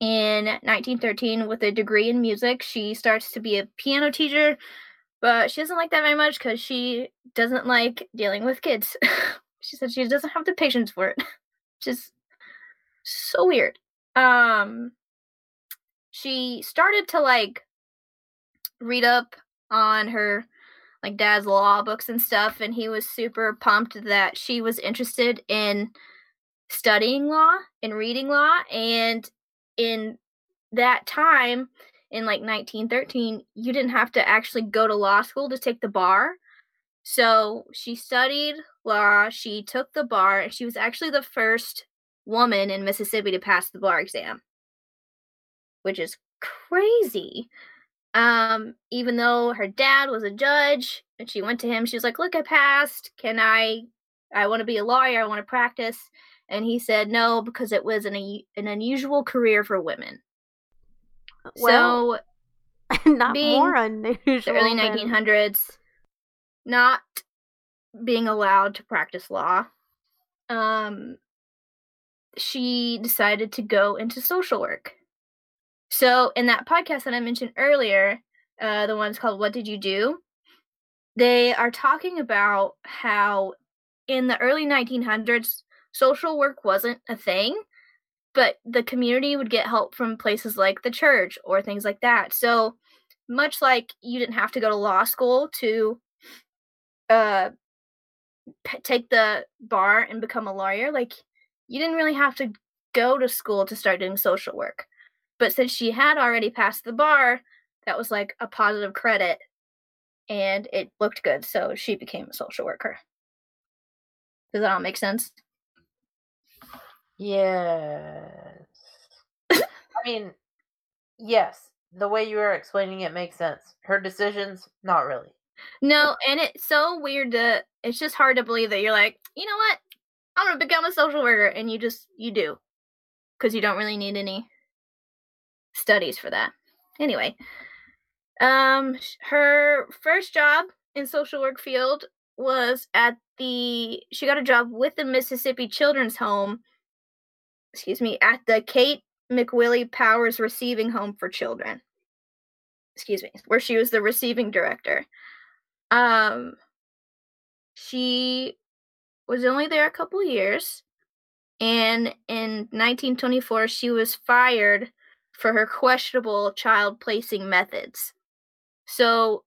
in nineteen thirteen with a degree in music. She starts to be a piano teacher, but she doesn't like that very much because she doesn't like dealing with kids. She said she doesn't have the patience for it. Just so weird. Um, she started to like read up on her like dad's law books and stuff, and he was super pumped that she was interested in studying law and reading law. And in that time, in like nineteen thirteen, you didn't have to actually go to law school to take the bar. So she studied law, she took the bar, and she was actually the first woman in Mississippi to pass the bar exam, which is crazy. Um, even though her dad was a judge and she went to him, she was like, look, I passed. Can I, I want to be a lawyer. I want to practice. And he said no, because it was an, an unusual career for women. Well, so not being more unusual. The early nineteen hundreds, not being allowed to practice law. Um, she decided to go into social work. So in that podcast that I mentioned earlier, uh, the one's called What Did You Do? They are talking about how in the early nineteen hundreds, social work wasn't a thing, but the community would get help from places like the church or things like that. So much like you didn't have to go to law school to uh, p- take the bar and become a lawyer, like you didn't really have to go to school to start doing social work. But since she had already passed the bar, that was like a positive credit, and it looked good, so she became a social worker. Does that all make sense? Yes. I mean, yes. The way you were explaining it makes sense. Her decisions, not really. No, and it's so weird to, it's just hard to believe that you're like, you know what? I'm going to become a social worker, and you just, you do. Because you don't really need any studies for that. Anyway, um, her first job in social work field was at the, she got a job with the Mississippi Children's Home excuse me, at the Kate McWillie Powers Receiving Home for Children, excuse me, where she was the receiving director. Um, she was only there a couple years, and in nineteen twenty-four, she was fired for her questionable child placing methods. So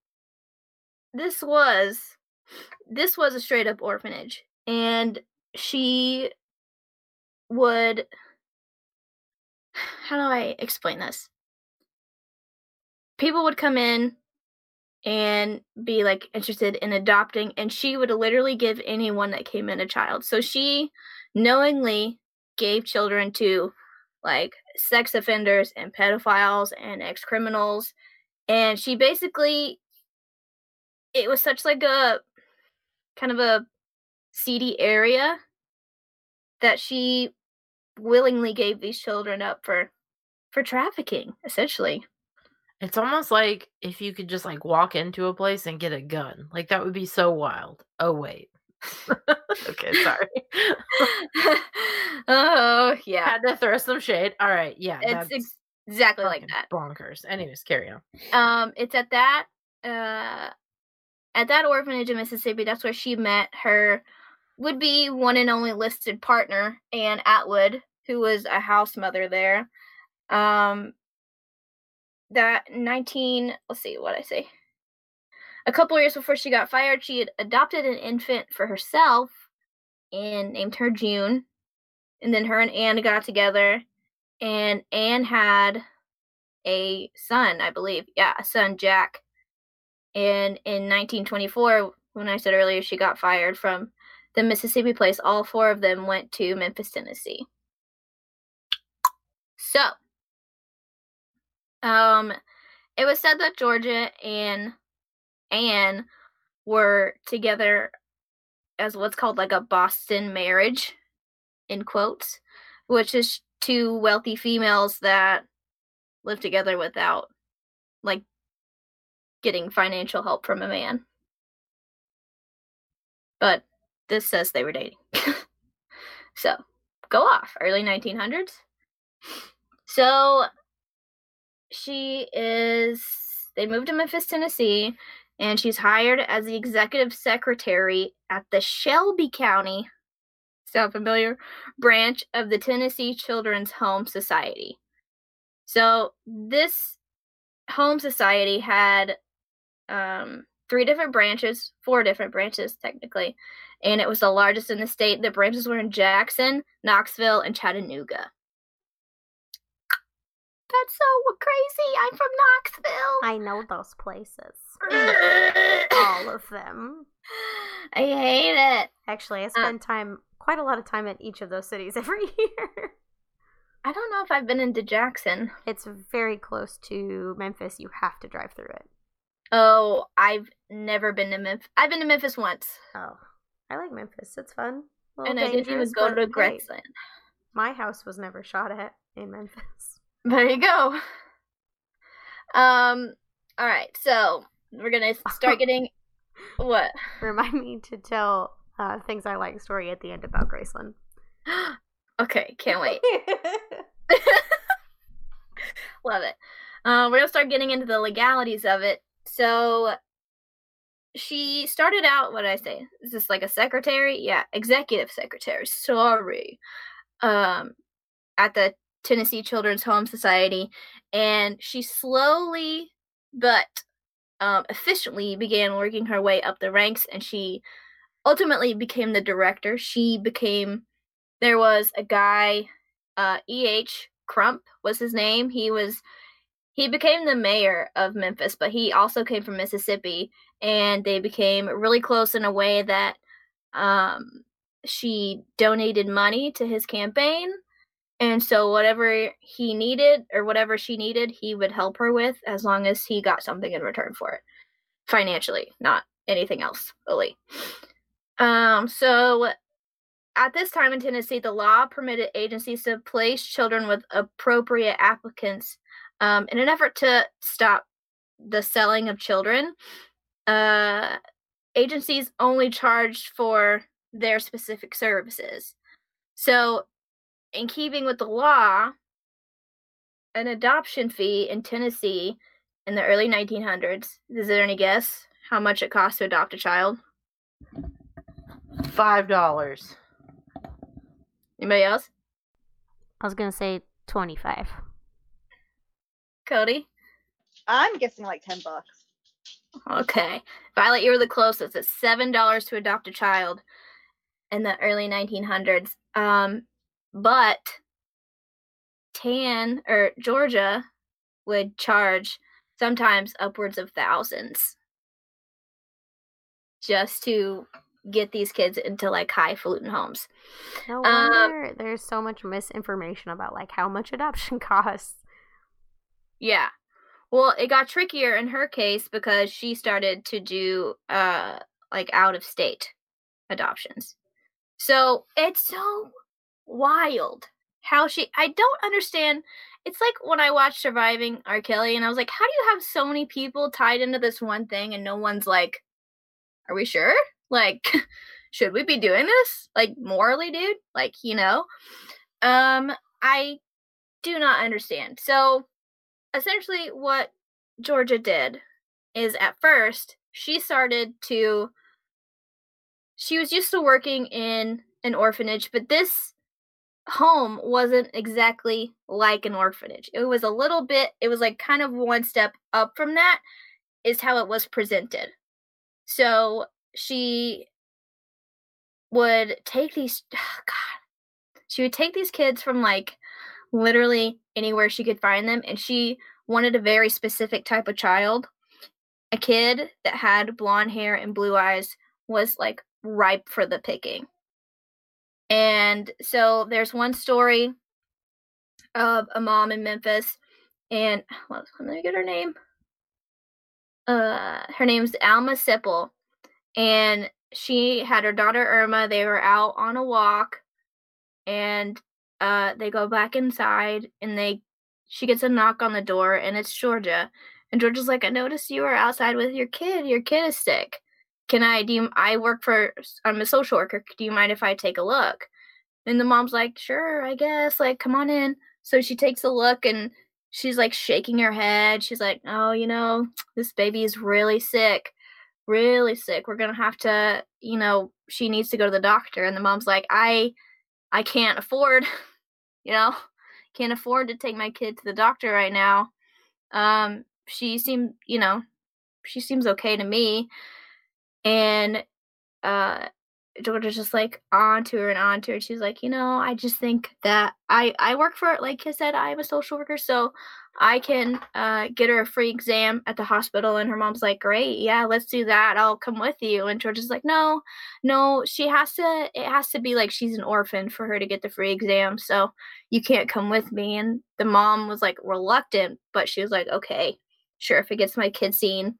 this was, this was a straight up orphanage, and she would, how do I explain this? People would come in and be like interested in adopting, and she would literally give anyone that came in a child. So she knowingly gave children to like sex offenders and pedophiles and ex-criminals. And she basically, it was such like a kind of a seedy area that she willingly gave these children up for, for trafficking, essentially. It's almost like if you could just like walk into a place and get a gun. Like that would be so wild. Oh, wait. Okay, sorry. Oh, yeah. Had to throw some shade. All right, yeah. It's ex- exactly like that. Bonkers. Anyways, carry on. Um, it's at that, uh, at that orphanage in Mississippi, that's where she met her would-be one and only listed partner, Ann Atwood, who was a house mother there. Um... That nineteen, let's see what I say. A couple of years before she got fired, she had adopted an infant for herself and named her June. And then her and Anne got together, and Anne had a son, I believe. Yeah, a son, Jack. And in nineteen twenty-four, when I said earlier she got fired from the Mississippi place, all four of them went to Memphis, Tennessee. So, Um, it was said that Georgia and Ann were together as what's called like a Boston marriage, in quotes, which is two wealthy females that live together without like getting financial help from a man. But this says they were dating. So, go off. Early nineteen hundreds. So... She is, they moved to Memphis, Tennessee, and she's hired as the executive secretary at the Shelby County, sound familiar, branch of the Tennessee Children's Home Society. So this home society had um, three different branches, four different branches technically, and it was the largest in the state. The branches were in Jackson, Knoxville, and Chattanooga. That's so crazy. I'm from Knoxville. I know those places. All of them. I hate it. Actually, I spend uh, time, quite a lot of time in each of those cities every year. I don't know if I've been into Jackson. It's very close to Memphis. You have to drive through it. Oh, I've never been to Memphis. I've been to Memphis once. Oh, I like Memphis. It's fun. And I didn't even go to Graceland. Hey, my house was never shot at in Memphis. There you go. Um, all right, so we're going to start getting what? Remind me to tell uh, things I like story at the end about Graceland. Okay, can't wait. Love it. Uh, we're going to start getting into the legalities of it. So she started out, what did I say? Is this like a secretary? Yeah, executive secretary. Sorry. Um, at the Tennessee Children's Home Society, and she slowly but um, efficiently began working her way up the ranks, and she ultimately became the director. She became, there was a guy, uh, E H Crump was his name. He was, he became the mayor of Memphis, but he also came from Mississippi, and they became really close in a way that um, she donated money to his campaign. And so whatever he needed, or whatever she needed, he would help her with, as long as he got something in return for it. Financially, not anything else, really. Um, so, at this time in Tennessee, the law permitted agencies to place children with appropriate applicants um, in an effort to stop the selling of children. Uh, agencies only charged for their specific services. So, in keeping with the law, an adoption fee in Tennessee in the early nineteen hundreds. Is there any guess how much it costs to adopt a child? Five dollars. Anybody else? I was gonna say twenty-five. Cody? I'm guessing like ten bucks. Okay. Violet, you were the closest. It's seven dollars to adopt a child in the early nineteen hundreds. Um, but Tann or Georgia would charge sometimes upwards of thousands just to get these kids into like highfalutin homes. No wonder um, there's so much misinformation about like how much adoption costs. Yeah. Well, it got trickier in her case because she started to do uh like out of state adoptions. So it's so wild how she I don't understand. It's like when I watched Surviving R. Kelly and I was like, how do you have so many people tied into this one thing and no one's like, are we sure? Like, should we be doing this? Like, morally, dude? Like, you know? Um, I do not understand. So, essentially, what Georgia did is, at first, she started to... She was used to working in an orphanage, but this home wasn't exactly like an orphanage. It was a little bit... It was, like, kind of one step up from that is how it was presented. So... She would take these, oh God, she would take these kids from like literally anywhere she could find them. And she wanted a very specific type of child. A kid that had blonde hair and blue eyes was like ripe for the picking. And so there's one story of a mom in Memphis and well, let me get her name. Uh, her name's Alma Sipple. And she had her daughter, Irma. They were out on a walk, and uh, they go back inside, and they she gets a knock on the door, and it's Georgia. And Georgia's like, I noticed you were outside with your kid. Your kid is sick. Can I, do you, I work for, I'm a social worker. Do you mind if I take a look? And the mom's like, sure, I guess. Like, come on in. So she takes a look, and she's, like, shaking her head. She's like, oh, you know, this baby is really sick. really sick. We're going to have to, you know, she needs to go to the doctor. And the mom's like, I, I can't afford, you know, can't afford to take my kid to the doctor right now. Um, she seemed, you know, she seems okay to me. And, uh, Georgia's just like on to her and on to her. She's like, you know, I just think that I, I work for, like I said, I'm a social worker, so I can uh, get her a free exam at the hospital. And her mom's like, great, yeah, let's do that. I'll come with you. And Georgia's like, no, no, she has to, it has to be like she's an orphan for her to get the free exam. So you can't come with me. And the mom was like reluctant, but she was like, okay, sure. If it gets my kid seen,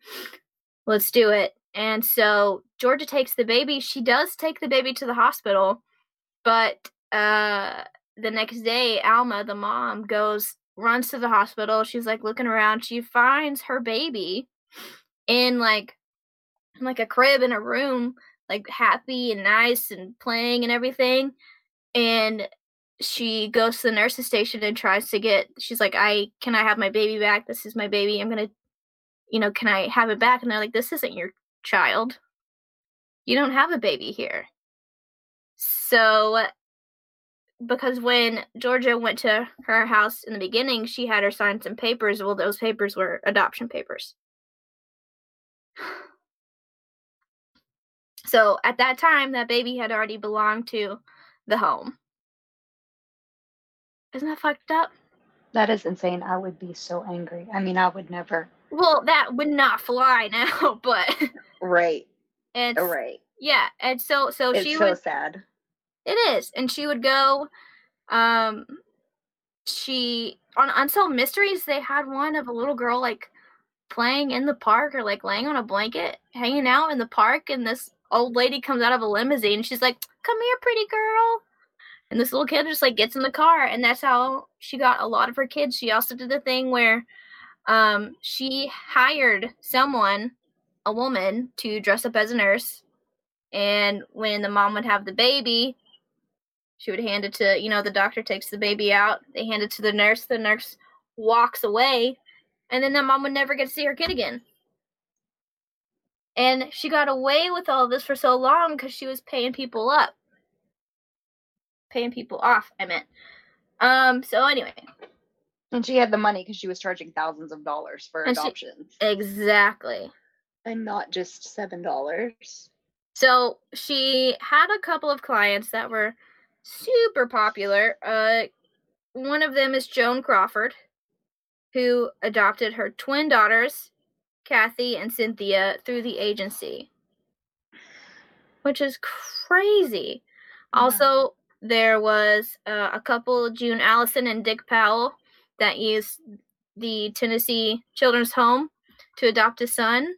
let's do it. And so Georgia takes the baby. She does take the baby to the hospital, but uh, the next day, Alma, the mom, goes, runs to the hospital. She's, like, looking around. She finds her baby in, like, in, like a crib in a room, like, happy and nice and playing and everything. And she goes to the nurse's station and tries to get, she's like, I, can I have my baby back? This is my baby. I'm going to, you know, can I have it back? And they're like, this isn't your child, you don't have a baby here. So, because when Georgia went to her house in the beginning, she had her sign some papers. Well, those papers were adoption papers. So, at that time, that baby had already belonged to the home. Isn't that fucked up? That is insane. I would be so angry. I mean, I would never. Well, that would not fly now, but... Right. It's, right. Yeah, and so, so it's she so would... It's so sad. It is, and she would go, um, she... On Unsolved Mysteries, they had one of a little girl, like, playing in the park or, like, laying on a blanket, hanging out in the park, and this old lady comes out of a limousine, and she's like, come here, pretty girl! And this little kid just, like, gets in the car, and that's how she got a lot of her kids. She also did the thing where... Um, she hired someone, a woman, to dress up as a nurse. And when the mom would have the baby, She would hand it to, you know, the doctor takes the baby out. They hand it to the nurse. The nurse walks away. And then the mom would never get to see her kid again. And she got away with all this for so long because she was paying people up. Paying people off, I meant. Um. So anyway. And she had the money because she was charging thousands of dollars for and adoptions. She, exactly. And not just seven dollars. So she had a couple of clients that were super popular. Uh, one of them is Joan Crawford, who adopted her twin daughters, Kathy and Cynthia, through the agency, which is crazy. Yeah. Also, there was uh, a couple, June Allison and Dick Powell, that used the Tennessee Children's Home to adopt a son,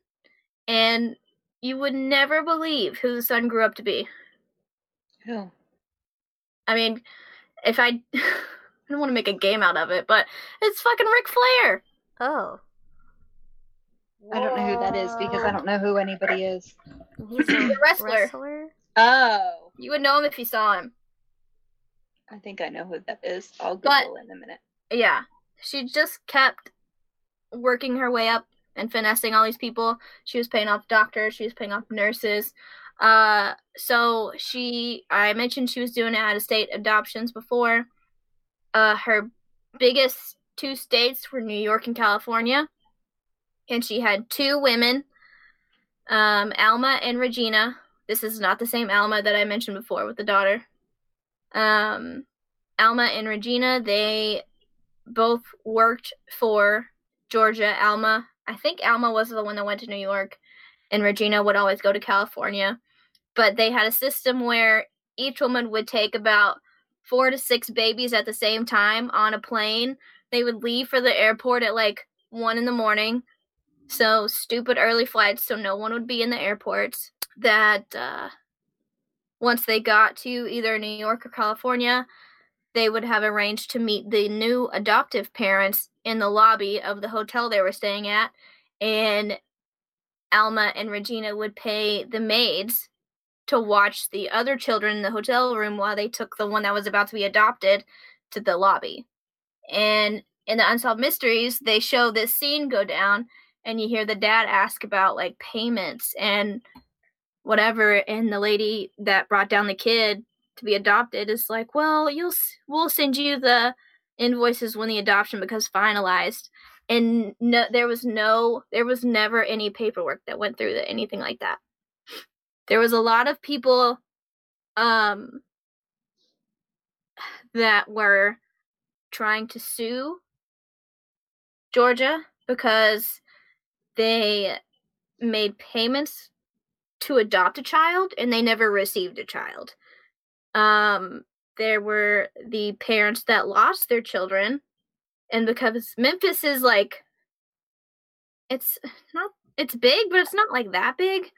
and you would never believe who the son grew up to be. Who? I mean, if I... I don't want to make a game out of it, but it's fucking Ric Flair. Oh. Whoa. I don't know who that is because I don't know who anybody is. He's a wrestler. wrestler. Oh. You would know him if you saw him. I think I know who that is. I'll Google but, in a minute. Yeah. She just kept working her way up and finessing all these people. She was paying off doctors. She was paying off nurses. Uh, so she, I mentioned she was doing out-of-state adoptions before. Uh, her biggest two states were New York and California, and she had two women, um, Alma and Regina. This is not the same Alma that I mentioned before with the daughter. Um, Alma and Regina, they both worked for Georgia. Alma, I think Alma was the one that went to New York, and Regina would always go to California. But they had a system where each woman would take about four to six babies at the same time on a plane. They would leave for the airport at like one in the morning. So stupid early flights. So no one would be in the airports. That uh, once they got to either New York or California, they would have arranged to meet the new adoptive parents in the lobby of the hotel they were staying at. And Alma and Regina would pay the maids to watch the other children in the hotel room while they took the one that was about to be adopted to the lobby. And in the Unsolved Mysteries, they show this scene go down, and you hear the dad ask about, like, payments and whatever, and the lady that brought down the kid to be adopted is like, well, you'll we'll send you the invoices when the adoption becomes finalized. And no, there was no, there was never any paperwork that went through that, anything like that. There was a lot of people um, that were trying to sue Georgia because they made payments to adopt a child and they never received a child. Um, there were the parents that lost their children, and because Memphis is like, it's not, it's big, but it's not like that big.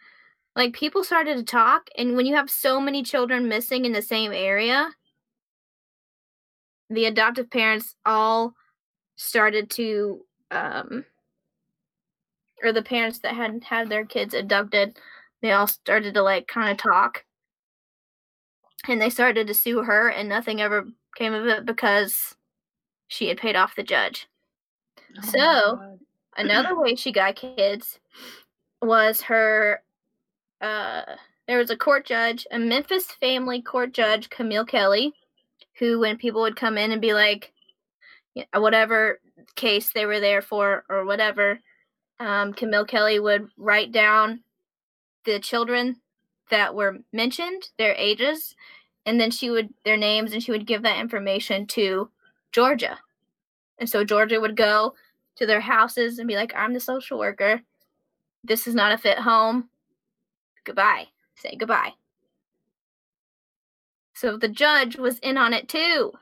Like, people started to talk, and when you have so many children missing in the same area, the adoptive parents all started to, um, or the parents that hadn't had their kids adopted, they all started to, like, kind of talk. And they started to sue her, and nothing ever came of it because she had paid off the judge. Oh, so, another way she got kids was her... Uh, there was a court judge, a Memphis family court judge, Camille Kelly, who when people would come in and be like, whatever case they were there for or whatever, um, Camille Kelly would write down the children that were mentioned, their ages, and then she would, their names, and she would give that information to Georgia. And so Georgia would go to their houses and be like, I'm the social worker. This is not a fit home. Goodbye. Say goodbye. So the judge was in on it too.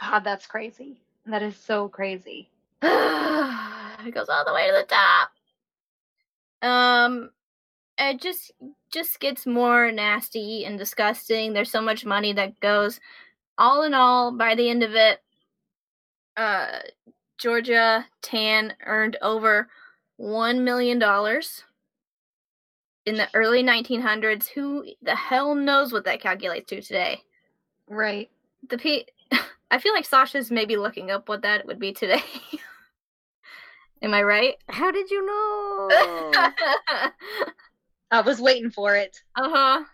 God, that's crazy. That is so crazy. It goes all the way to the top. Um, it just just gets more nasty and disgusting. There's so much money that goes. All in all, by the end of it, uh, Georgia Tann earned over one million dollars. In the early nineteen hundreds, who the hell knows what that calculates to today? Right. The P. I feel like Sasha's maybe looking up what that would be today. Am I right? How did you know? I was waiting for it. Uh huh.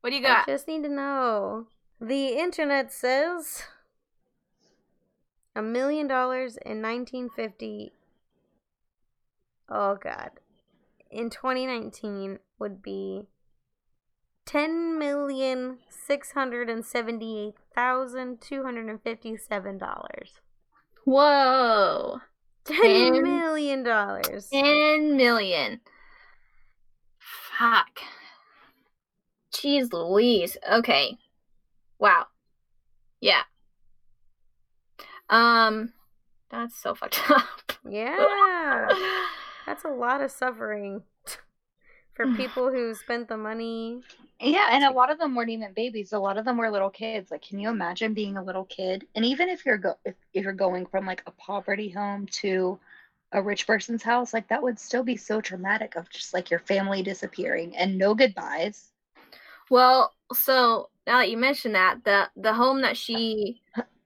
What do you got? I just need to know. The internet says a million dollars in nineteen fifty. Oh God. In twenty nineteen would be ten million six hundred seventy-eight thousand two hundred fifty-seven dollars. Whoa. ten million dollars. ten million dollars. Fuck. Jeez Louise. Okay. Wow. Yeah. Um, that's so fucked up. Yeah. That's a lot of suffering for people who spent the money. Yeah, and a lot of them weren't even babies. A lot of them were little kids. Like, can you imagine being a little kid? And even if you're go- if you're going from like a poverty home to a rich person's house, like that would still be so traumatic of just like your family disappearing and no goodbyes. Well, so now that you mentioned that, the the home that she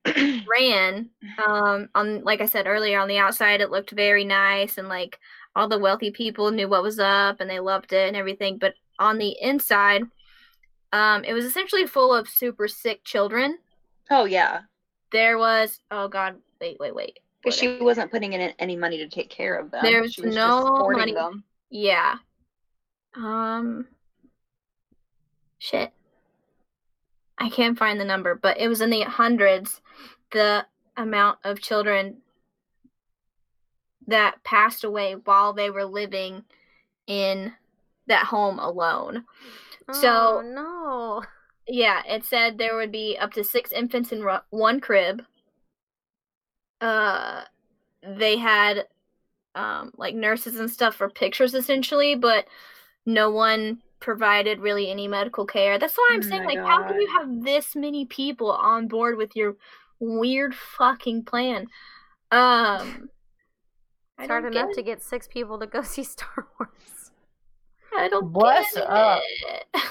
ran, um, on like I said earlier, on the outside it looked very nice and like all the wealthy people knew what was up and they loved it and everything. But on the inside, um, it was essentially full of super sick children. Oh yeah, there was. Oh God, wait, wait, wait. Because she wasn't putting in any money to take care of them. There was, she was no just supporting money. Them. Yeah. Um. Shit. I can't find the number, but it was in the hundreds, the amount of children that passed away while they were living in that home alone. Oh, so, no. Yeah, it said there would be up to six infants in ro- one crib. Uh, they had, um, like, nurses and stuff for pictures, essentially, but no one provided really any medical care. That's why I'm saying, oh like, God. How can you have this many people on board with your weird fucking plan? Um, it's hard enough to get six people to go see Star Wars. I don't Bless get up. It.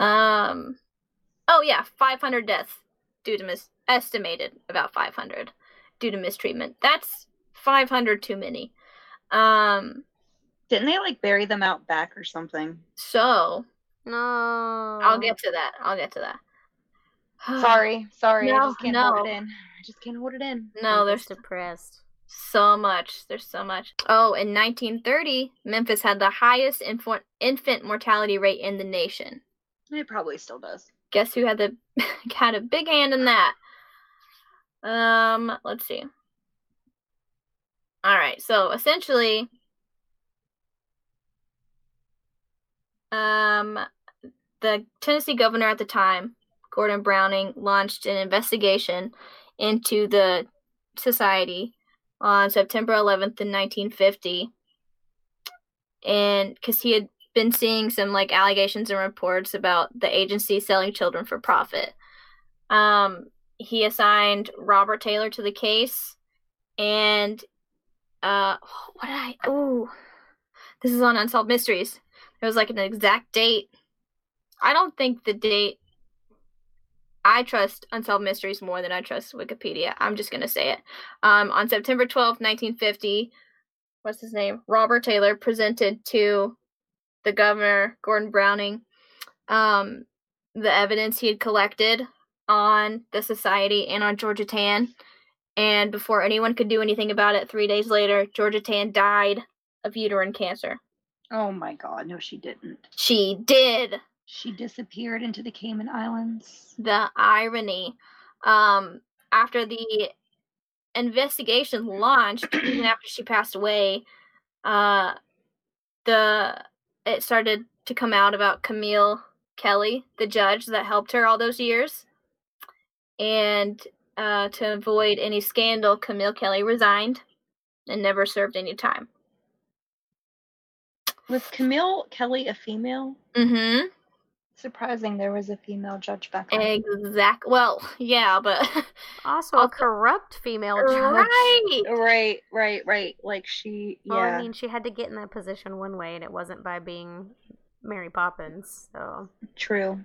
Um, oh yeah, five hundred deaths due to mis- estimated about five hundred due to mistreatment. That's five hundred too many. Um. Didn't they, like, bury them out back or something? So. No. I'll get to that. I'll get to that. sorry. Sorry. No, I just can't no. hold it in. I just can't hold it in. No, I'm they're depressed. So much. There's so much. Oh, in nineteen thirty, Memphis had the highest infant infant mortality rate in the nation. It probably still does. Guess who had the had a big hand in that? Um, let's see. All right. So, essentially... Um, the Tennessee governor at the time, Gordon Browning, launched an investigation into the society on September eleventh in nineteen fifty, and because he had been seeing some like allegations and reports about the agency selling children for profit. Um, he assigned Robert Taylor to the case, and uh, what did I? Ooh, this is on Unsolved Mysteries. It was like an exact date. I don't think the date. I trust Unsolved Mysteries more than I trust Wikipedia. I'm just going to say it. Um, on September twelfth, nineteen fifty, what's his name? Robert Taylor presented to the governor, Gordon Browning, um, the evidence he had collected on the society and on Georgia Tann. And before anyone could do anything about it, three days later, Georgia Tann died of uterine cancer. Oh my God, no she didn't. She did. She disappeared into the Cayman Islands. The irony. Um, after the investigation launched, even after she passed away, uh, the it started to come out about Camille Kelly, the judge that helped her all those years. And uh, to avoid any scandal, Camille Kelly resigned and never served any time. Was Camille Kelly a female? Mm-hmm. Surprising there was a female judge back then. Exactly. Well, yeah, but... also a corrupt female judge. Right. Right, right, right. Like, she... Yeah. Well, I mean, she had to get in that position one way, and it wasn't by being Mary Poppins, so... True.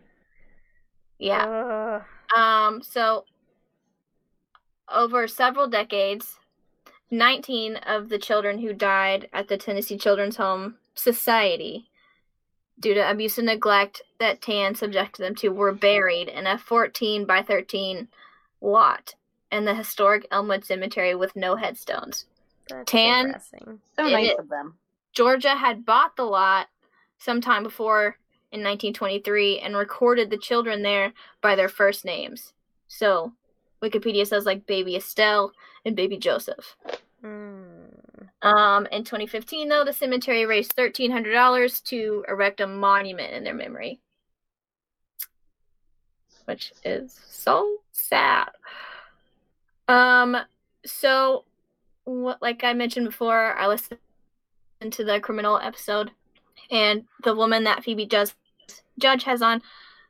Yeah. Uh. Um. So over several decades, nineteen of the children who died at the Tennessee Children's Home Society due to abuse and neglect that Tann subjected them to were buried in a fourteen by thirteen lot in the historic Elmwood Cemetery with no headstones. That's Tann, depressing. So nice it, of them. Georgia had bought the lot sometime before in nineteen twenty-three and recorded the children there by their first names. So Wikipedia says like Baby Estelle and Baby Joseph. Mm. Um, in twenty fifteen, though, the cemetery raised thirteen hundred dollars to erect a monument in their memory, which is so sad. Um, so, what, like I mentioned before, I listened to the Criminal episode, and the woman that Phoebe Judge, Judge has on,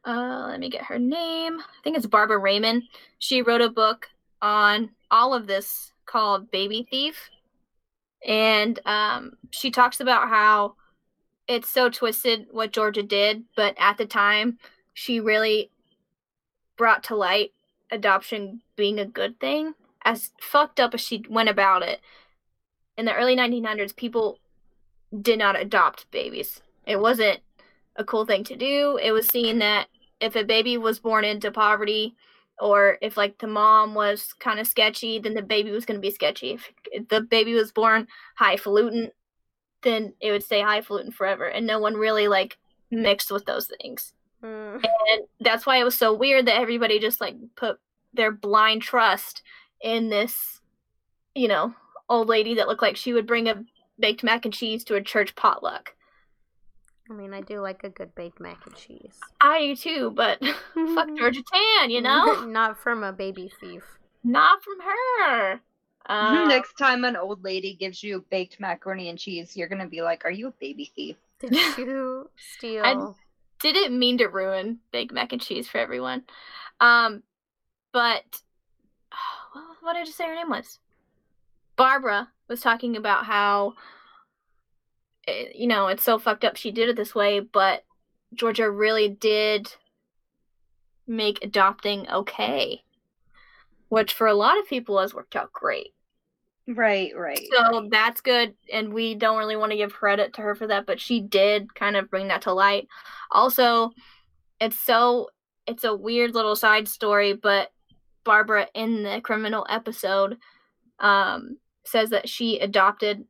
uh, let me get her name. I think it's Barbara Raymond. She wrote a book on all of this called Baby Thief. And um, she talks about how it's so twisted what Georgia did, but at the time, she really brought to light adoption being a good thing. As fucked up as she went about it, in the early nineteen hundreds, people did not adopt babies. It wasn't a cool thing to do. It was seen that if a baby was born into poverty, or if, like, the mom was kind of sketchy, then the baby was going to be sketchy. If the baby was born highfalutin, then it would stay highfalutin forever. And no one really, like, mixed with those things. Mm. And that's why it was so weird that everybody just, like, put their blind trust in this, you know, old lady that looked like she would bring a baked mac and cheese to a church potluck. I mean, I do like a good baked mac and cheese. I do too, but fuck Georgia Tann, you know? Not from a baby thief. Not from her. Uh, Next time an old lady gives you baked macaroni and cheese, you're going to be like, are you a baby thief? Did you steal? I didn't mean to ruin baked mac and cheese for everyone. Um, but oh, what did I just say her name was? Barbara was talking about how, you know, it's so fucked up she did it this way, but Georgia really did make adopting okay, which for a lot of people has worked out great. Right, right. So right. That's good, and we don't really want to give credit to her for that, but she did kind of bring that to light. Also, it's so, it's a weird little side story, but Barbara in the Criminal episode um, says that she adopted,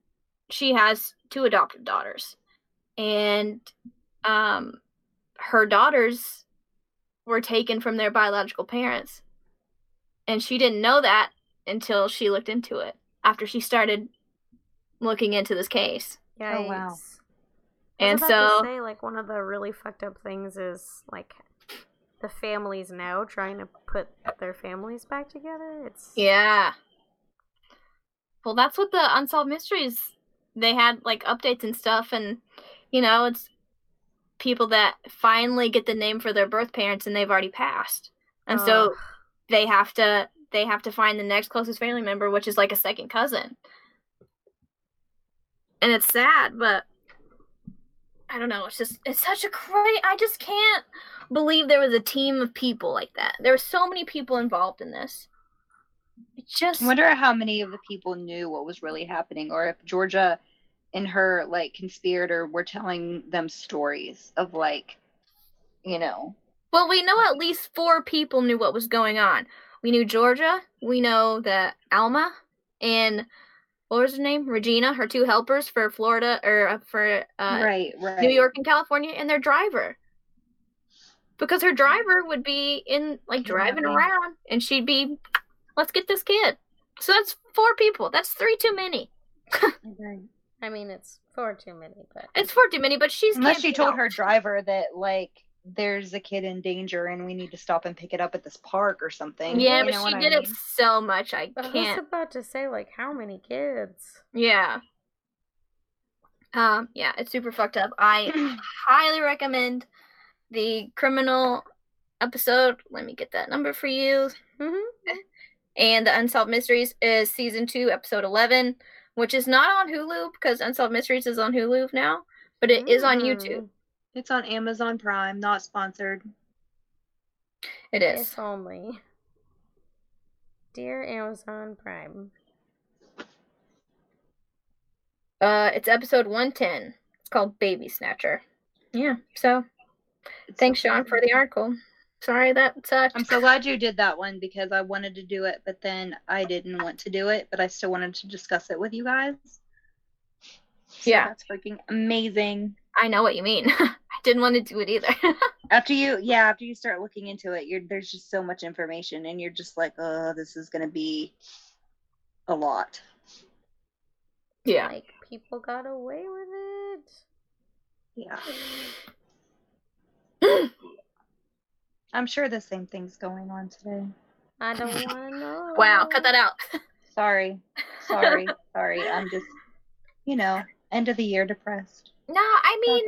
she has two adoptive daughters, and um, her daughters were taken from their biological parents, and she didn't know that until she looked into it, after she started looking into this case. Yikes. Oh, wow. And I was about so to say, like, one of the really fucked up things is, like, the families now trying to put their families back together. It's yeah. Well, that's what the Unsolved Mysteries, they had, like, updates and stuff, and, you know, it's people that finally get the name for their birth parents, and they've already passed. And oh. so they have to they have to find the next closest family member, which is, like, a second cousin. And it's sad, but I don't know. It's just, it's such a crazy, I just can't believe there was a team of people like that. There were so many people involved in this. Just I wonder how many of the people knew what was really happening, or if Georgia and her, like, conspirator were telling them stories of, like, you know. Well, we know at least four people knew what was going on. We knew Georgia. We know that Alma and, what was her name? Regina, her two helpers for Florida, or for uh, right, right. New York and California, and their driver. Because her driver would be in, like, driving yeah. around, and she'd be, let's get this kid. So that's four people. That's three too many. I mean, it's four too many, but it's four too many. But she's unless she told out. her driver that, like, there's a kid in danger and we need to stop and pick it up at this park or something. Yeah, you but she did I mean? it so much. I but can't. I was about to say, like, how many kids? Yeah. Um. Yeah, it's super fucked up. I highly recommend the Criminal episode. Let me get that number for you. Mm-hmm. And the Unsolved Mysteries is season two, episode eleven, which is not on Hulu because Unsolved Mysteries is on Hulu now, but it mm. is on YouTube. It's on Amazon Prime, not sponsored. It is. If only. Dear Amazon Prime. Uh, it's episode one ten. It's called Baby Snatcher. Yeah, so it's thanks, so Sean, for the article. Sorry that sucked. I'm so glad you did that one because I wanted to do it, but then I didn't want to do it, but I still wanted to discuss it with you guys. So yeah. That's freaking amazing. I know what you mean. I didn't want to do it either. After you, yeah, after you start looking into it, you're, there's just so much information, and you're just like, oh, this is going to be a lot. Yeah. Like, people got away with it. Yeah. I'm sure the same thing's going on today. I don't want to know. Wow, cut that out. Sorry. Sorry. Sorry. I'm just, you know, end of the year depressed. No, I mean,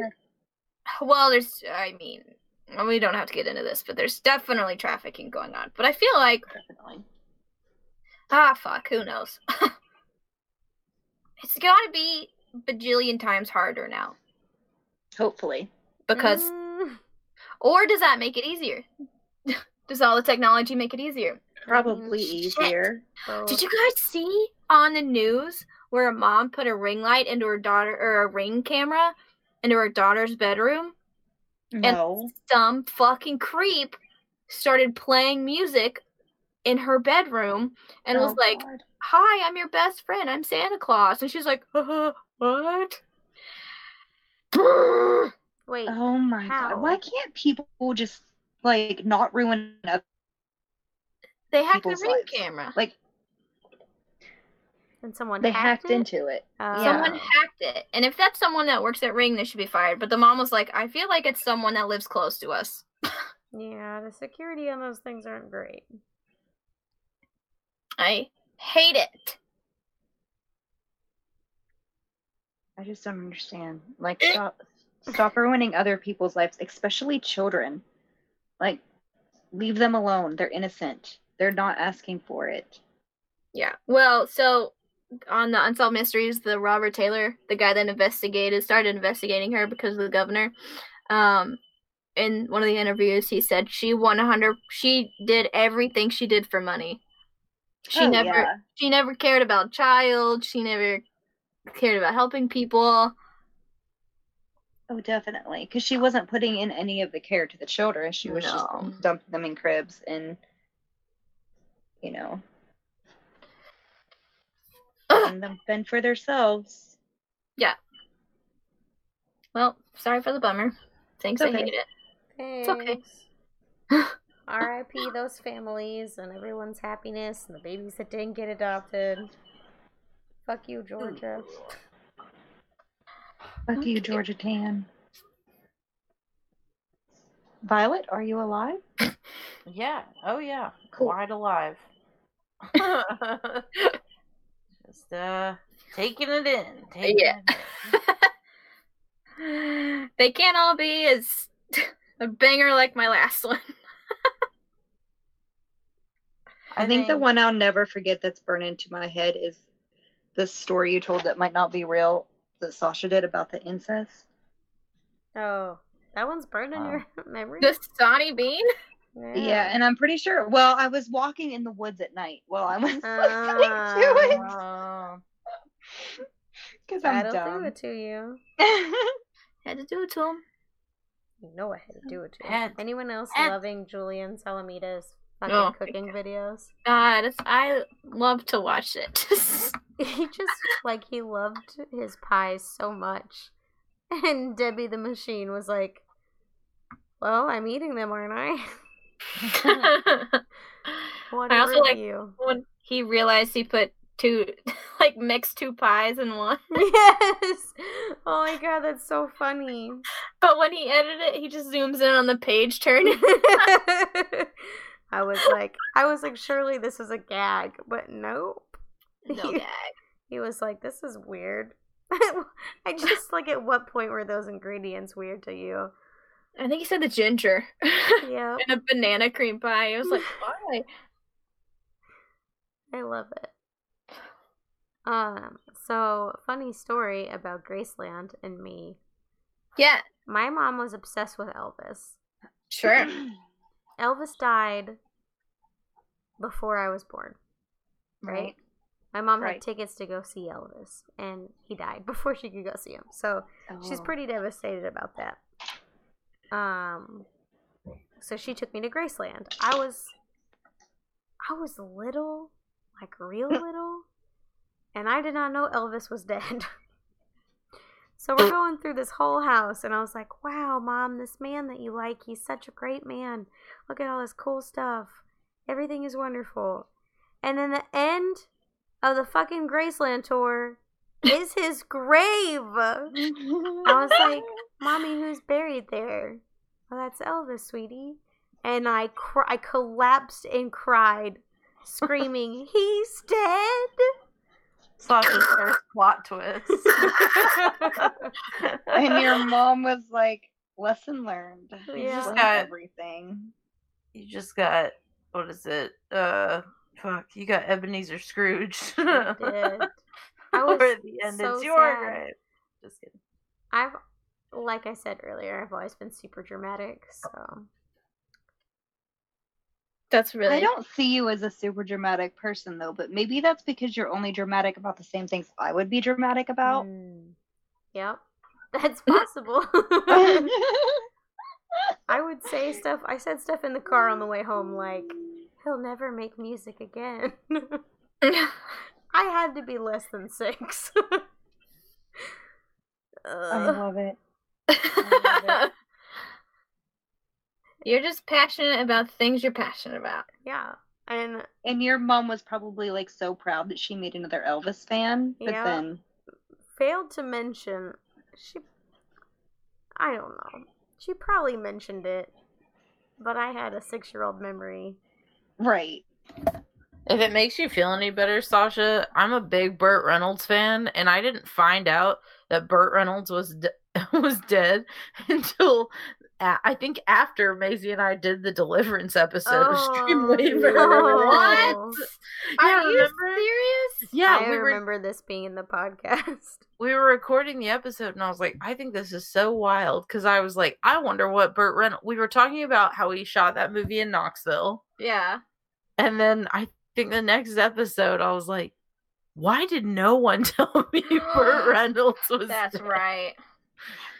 well, there's, I mean, we don't have to get into this, but there's definitely trafficking going on. But I feel like, definitely. ah, fuck, who knows? It's got to be bajillion times harder now. Hopefully. Because, mm. or does that make it easier? Does all the technology make it easier? Probably easier. So. Did you guys see on the news where a mom put a ring light into her daughter, or a ring camera into her daughter's bedroom? No. And some fucking creep started playing music in her bedroom and oh, was like, God. Hi, I'm your best friend. I'm Santa Claus. And she's like, uh, what? Wait. Oh my how? God. Why can't people just, like, not ruin other They hacked the ring lives? Camera. Like, and someone they hacked, hacked it? Into it. Uh, someone yeah. hacked it. And if that's someone that works at Ring, they should be fired. But the mom was like, I feel like it's someone that lives close to us. Yeah, the security on those things aren't great. I hate it. I just don't understand. Like, stop, stop ruining other people's lives, especially children. Like, leave them alone. They're innocent. They're not asking for it. Yeah. Well, so on the Unsolved Mysteries, the Robert Taylor, the guy that investigated, started investigating her because of the governor. Um, in one of the interviews, he said she won one hundred. She did everything she did for money. She oh, never. Yeah. She never cared about child. She never cared about helping people. Oh, definitely, because she wasn't putting in any of the care to the children. She was no. just dumping them in cribs, and you know. And them fend for themselves. Yeah. Well, sorry for the bummer. Thanks, okay. I hate it. Thanks. It's okay. R I P those families and everyone's happiness and the babies that didn't get adopted. Fuck you, Georgia. Fuck you, Georgia Tann. Violet, are you alive? Yeah. Oh, yeah. Cool. Quite alive. Just uh, taking it in. Taking yeah. It in. They can't all be as a banger like my last one. I, I think, think the one I'll never forget that's burned into my head is the story you told that might not be real that Sasha did about the incest. Oh, that one's burned in your um, memory? The Sonny Bean? Yeah. Yeah, and I'm pretty sure. Well, I was walking in the woods at night while I was uh, listening to it. Because uh, I'm dumb. That'll do it to you. Had to do it to him. You know I had to do it to him. Anyone else and, loving Julian Salamita's fucking oh, cooking videos? God, it's, I love to watch it. He just, like, he loved his pies so much. And Debbie the Machine was like, well, I'm eating them, aren't I? What I also like you? When he realized he put two, like, mixed two pies in one. Yes! Oh my god, that's so funny. But when he edited it, he just zooms in on the page turn. I was like, I was like, surely this is a gag, but nope. No he, gag. He was like, this is weird. I just, like, at what point were those ingredients weird to you? I think he said the ginger. Yeah. And a banana cream pie. I was like, why? I love it. Um, so, funny story about Graceland and me. Yeah. My mom was obsessed with Elvis. Sure. Elvis died before I was born, right? right. My mom right. had tickets to go see Elvis, and he died before she could go see him. So oh. she's pretty devastated about that. Um, so she took me to Graceland. I was, I was little, like real little, and I did not know Elvis was dead. So we're going through this whole house, and I was like, wow, Mom, this man that you like, he's such a great man. Look at all this cool stuff. Everything is wonderful. And then the end of the fucking Graceland tour is his grave. I was like, Mommy, who's buried there? Well, that's Elvis, sweetie. And I, cr- I collapsed and cried, screaming, he's dead. So that's his first plot twist. And your mom was like, lesson learned. Yeah. You just got everything. You just got, what is it? Uh, fuck, you got Ebenezer Scrooge. I did. I was at the end, so it's your grave. Just kidding. I've, like I said earlier, I've always been super dramatic, so. That's really. I don't see you as a super dramatic person, though, but maybe that's because you're only dramatic about the same things I would be dramatic about. Mm. Yep. That's possible. I would say stuff. I said stuff in the car on the way home, like, he'll never make music again. I had to be less than six. I love it. I love it. You're just passionate about things you're passionate about. Yeah. And and your mom was probably, like, so proud that she made another Elvis fan. But yeah, then... failed to mention... She... I don't know. She probably mentioned it. But I had a six-year-old memory. Right. If it makes you feel any better, Sasha, I'm a big Burt Reynolds fan. And I didn't find out that Burt Reynolds was de- was dead until... I think after Maisie and I did the Deliverance episode oh, of Stream Waver. No. What? Yeah, Are you remember? serious? Yeah, I we remember were, this being in the podcast. We were recording the episode, and I was like, I think this is so wild, because I was like, I wonder what Burt Reynolds... We were talking about how he shot that movie in Knoxville. Yeah. And then I think the next episode, I was like, why did no one tell me Burt Reynolds was That's dead? Right.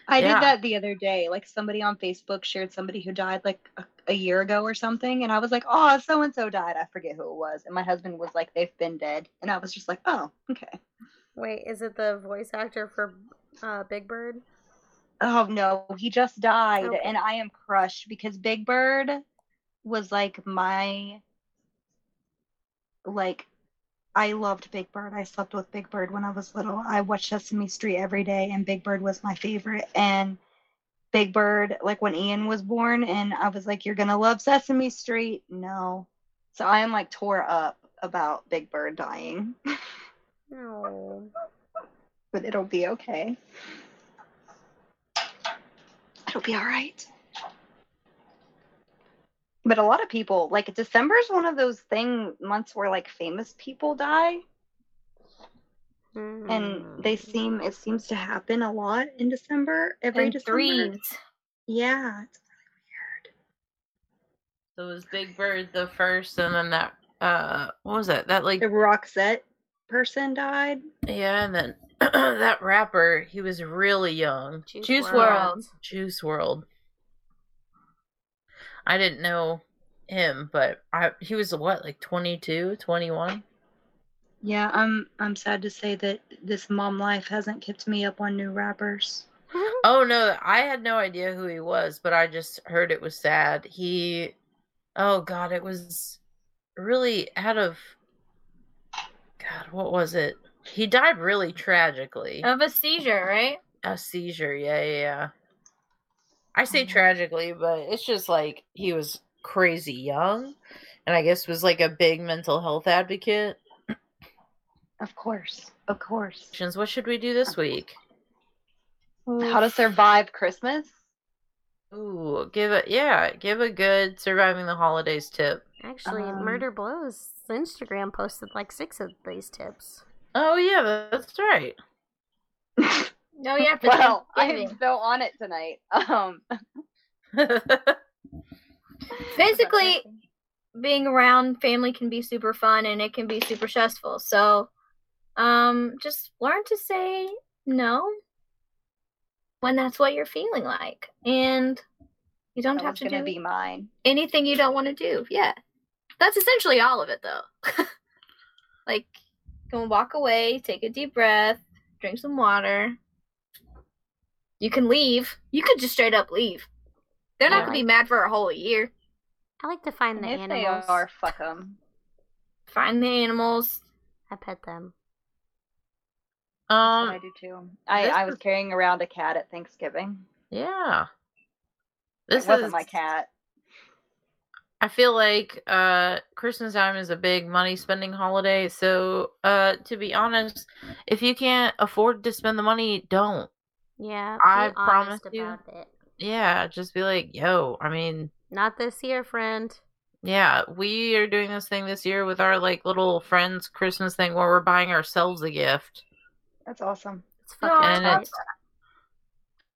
I yeah. did that the other day. Like, somebody on Facebook shared somebody who died like a, a year ago or something. And I was like, oh, so-and-so died. I forget who it was. And my husband was like, they've been dead. And I was just like, oh, okay. Wait, is it the voice actor for uh, Big Bird? Oh, no. He just died. Okay. And I am crushed because Big Bird was like my, like, I loved Big Bird. I slept with Big Bird when I was little. I watched Sesame Street every day, and Big Bird was my favorite. And Big Bird, like, when Ian was born, and I was like, you're going to love Sesame Street. No. So I am, like, tore up about Big Bird dying. No. But it'll be okay. It'll be all right. But a lot of people, like, December is one of those thing months where, like, famous people die. Mm. And they seem, it seems to happen a lot in December. Every and December. Threes. Yeah, it's really weird. So it was Big Bird the first, and then that, uh, what was that? That, like... the Roxette person died. Yeah, and then that rapper, he was really young. Juice, Juice world. world. Juice world. I didn't know him, but I, he was, what, like twenty-two, twenty-one? Yeah, I'm I'm sad to say that this mom life hasn't kept me up on new rappers. Oh, no, I had no idea who he was, but I just heard it was sad. He, oh, God, it was really out of, God, what was it? He died really tragically. Of a seizure, right? A seizure, yeah, yeah, yeah. I say tragically, but it's just like he was crazy young, and I guess was like a big mental health advocate. Of course. Of course. What should we do this week? How to survive Christmas? Ooh, give a, yeah, give a good surviving the holidays tip. Actually, um, Murder Blows Instagram posted like six of these tips. Oh, yeah, that's right. No, yeah. Well, I'm so on it tonight. Um, Basically, being around family can be super fun and it can be super stressful. So, um, just learn to say no when that's what you're feeling like, and you don't that have to do be mine. anything you don't want to do. Yeah, that's essentially all of it, though. Like, go and walk away, take a deep breath, drink some water. You can leave. You could just straight up leave. They're not yeah. gonna be mad for a whole year. I like to find the if animals. If they are, fuck them. Find the animals. I pet them. Um, I do too. I, I was is... carrying around a cat at Thanksgiving. Yeah. This it wasn't is... my cat. I feel like uh, Christmas time is a big money spending holiday. So, uh, to be honest, if you can't afford to spend the money, don't. Yeah. I promise you. About it. Yeah, just be like, yo, I mean. Not this year, friend. Yeah, we are doing this thing this year with our like little friends Christmas thing where we're buying ourselves a gift. That's awesome. It's fucking and, awesome. It's,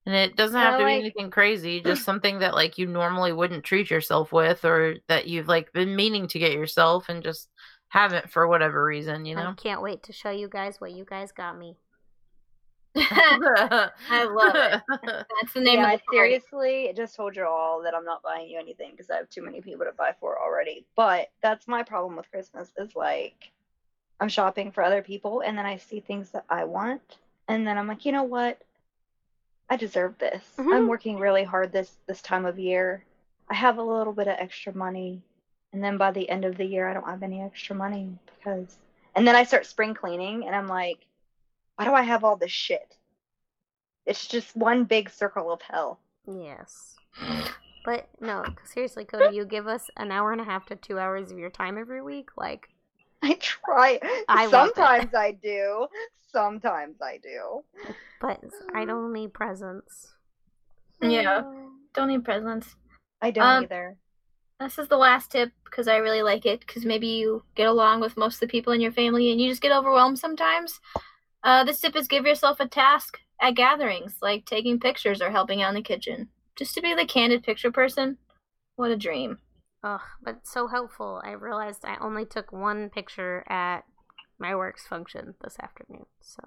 and it doesn't have I to like... be anything crazy, just something that like you normally wouldn't treat yourself with, or that you've like been meaning to get yourself and just haven't for whatever reason, you know? I can't wait to show you guys what you guys got me. I love it. That's the name yeah, of the I seriously just told you all that I'm not buying you anything because I have too many people to buy for already. But that's my problem with Christmas is like I'm shopping for other people and then I see things that I want and then I'm like, you know what? I deserve this. Mm-hmm. I'm working really hard this this time of year. I have a little bit of extra money and then by the end of the year I don't have any extra money because and then I start spring cleaning and I'm like, why do I have all this shit? It's just one big circle of hell. Yes. But, no, seriously, Cody, you give us an hour and a half to two hours of your time every week? Like, I try. I Sometimes I do. Sometimes I do. But I don't need presents. Yeah. Don't need presents. I don't um, either. This is the last tip, because I really like it, because maybe you get along with most of the people in your family, and you just get overwhelmed sometimes. Uh, this tip is give yourself a task at gatherings, like taking pictures or helping out in the kitchen. Just to be the candid picture person, what a dream. Ugh, but it's so helpful. I realized I only took one picture at my work's function this afternoon, so.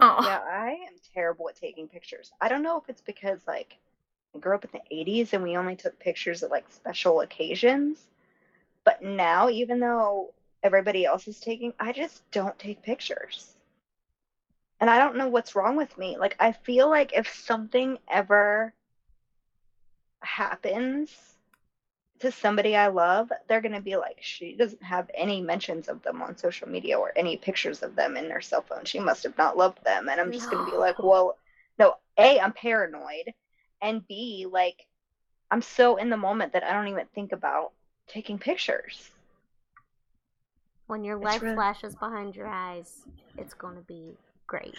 Oh. Yeah, I am terrible at taking pictures. I don't know if it's because, like, I grew up in the eighties and we only took pictures at, like, special occasions. But now, even though everybody else is taking, I just don't take pictures. And I don't know what's wrong with me. Like, I feel like if something ever happens to somebody I love, they're going to be like, she doesn't have any mentions of them on social media or any pictures of them in her cell phone. She must have not loved them. And I'm just no. going to be like, well, no, A, I'm paranoid. And B, like, I'm so in the moment that I don't even think about taking pictures. When your life really- flashes behind your eyes, it's going to be... great.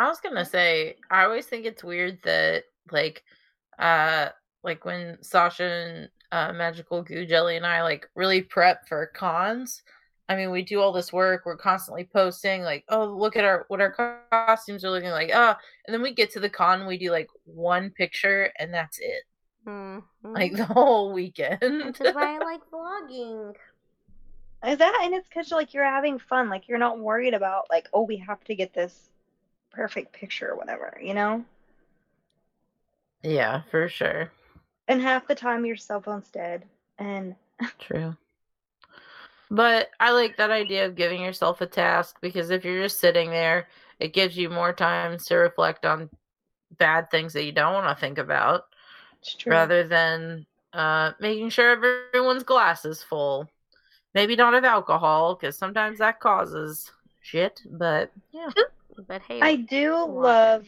I was gonna say, I always think it's weird that like uh like when Sasha and uh, Magical Goo Jelly and I like really prep for cons, I mean we do all this work, we're constantly posting like, oh look at our what our costumes are looking like, ah oh. and then we get to the con and we do like one picture and that's it. Mm-hmm. Like the whole weekend. Which is why I like vlogging. Is that, and it's because, like, you're having fun. Like, you're not worried about, like, oh, we have to get this perfect picture or whatever, you know? Yeah, for sure. And half the time your cell phone's dead. And true. But I like that idea of giving yourself a task because if you're just sitting there, it gives you more time to reflect on bad things that you don't want to think about. It's true. Rather than uh, making sure everyone's glass is full. Maybe not of alcohol, because sometimes that causes shit, but yeah. But hey, I do love,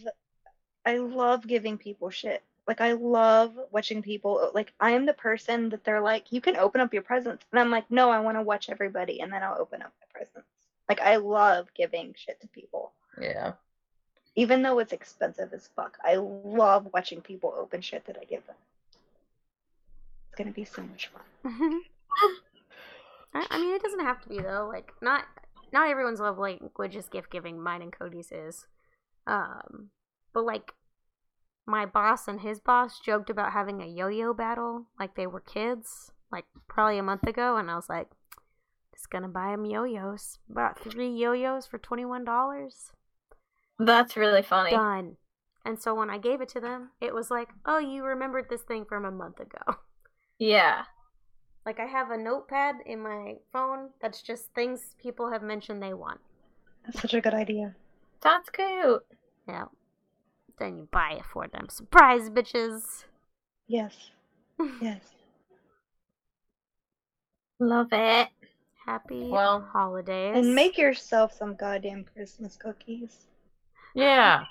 I love giving people shit. Like, I love watching people, like, I am the person that they're like, you can open up your presents. And I'm like, no, I want to watch everybody, and then I'll open up my presents. Like, I love giving shit to people. Yeah. Even though it's expensive as fuck, I love watching people open shit that I give them. It's going to be so much fun. I mean, it doesn't have to be, though. Like, not not everyone's love language is gift-giving. Mine and Cody's is. Um, but, like, my boss and his boss joked about having a yo-yo battle like they were kids, like probably a month ago, and I was like, just gonna buy them yo-yos. Bought three yo-yos for twenty-one dollars. That's really funny. Done. And so when I gave it to them, it was like, oh, you remembered this thing from a month ago. Yeah. Like, I have a notepad in my phone that's just things people have mentioned they want. That's such a good idea. That's cute. Yeah. Then you buy it for them. Surprise, bitches. Yes. Yes. Love it. Happy well, holidays. And make yourself some goddamn Christmas cookies. Yeah.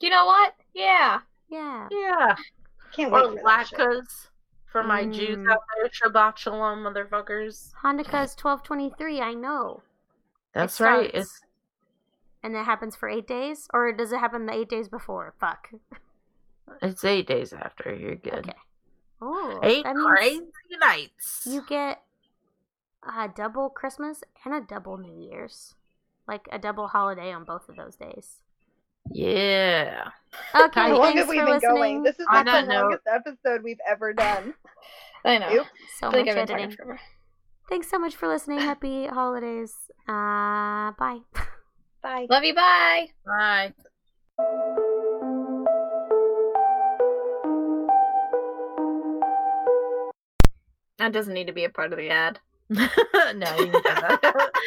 You know what? Yeah. Yeah. Yeah. Can't wait or for that latkes. For my mm. Jews out there, Shabbat Shalom, motherfuckers. Hanukkah is twelve twenty-three, I know. That's it right. It's... And that happens for eight days? Or does it happen the eight days before? Fuck. It's eight days after. You're good. Okay. Ooh, eight crazy nights. You get a double Christmas and a double New Year's. Like a double holiday on both of those days. Yeah. Okay. How long have we been listening. Going? This is like the longest know. episode we've ever done. I know. Oops. So I much editing. Thanks so much for listening. Happy holidays. Uh, bye. Bye. Love you. Bye. Bye. That doesn't need to be a part of the ad. No, you can get that.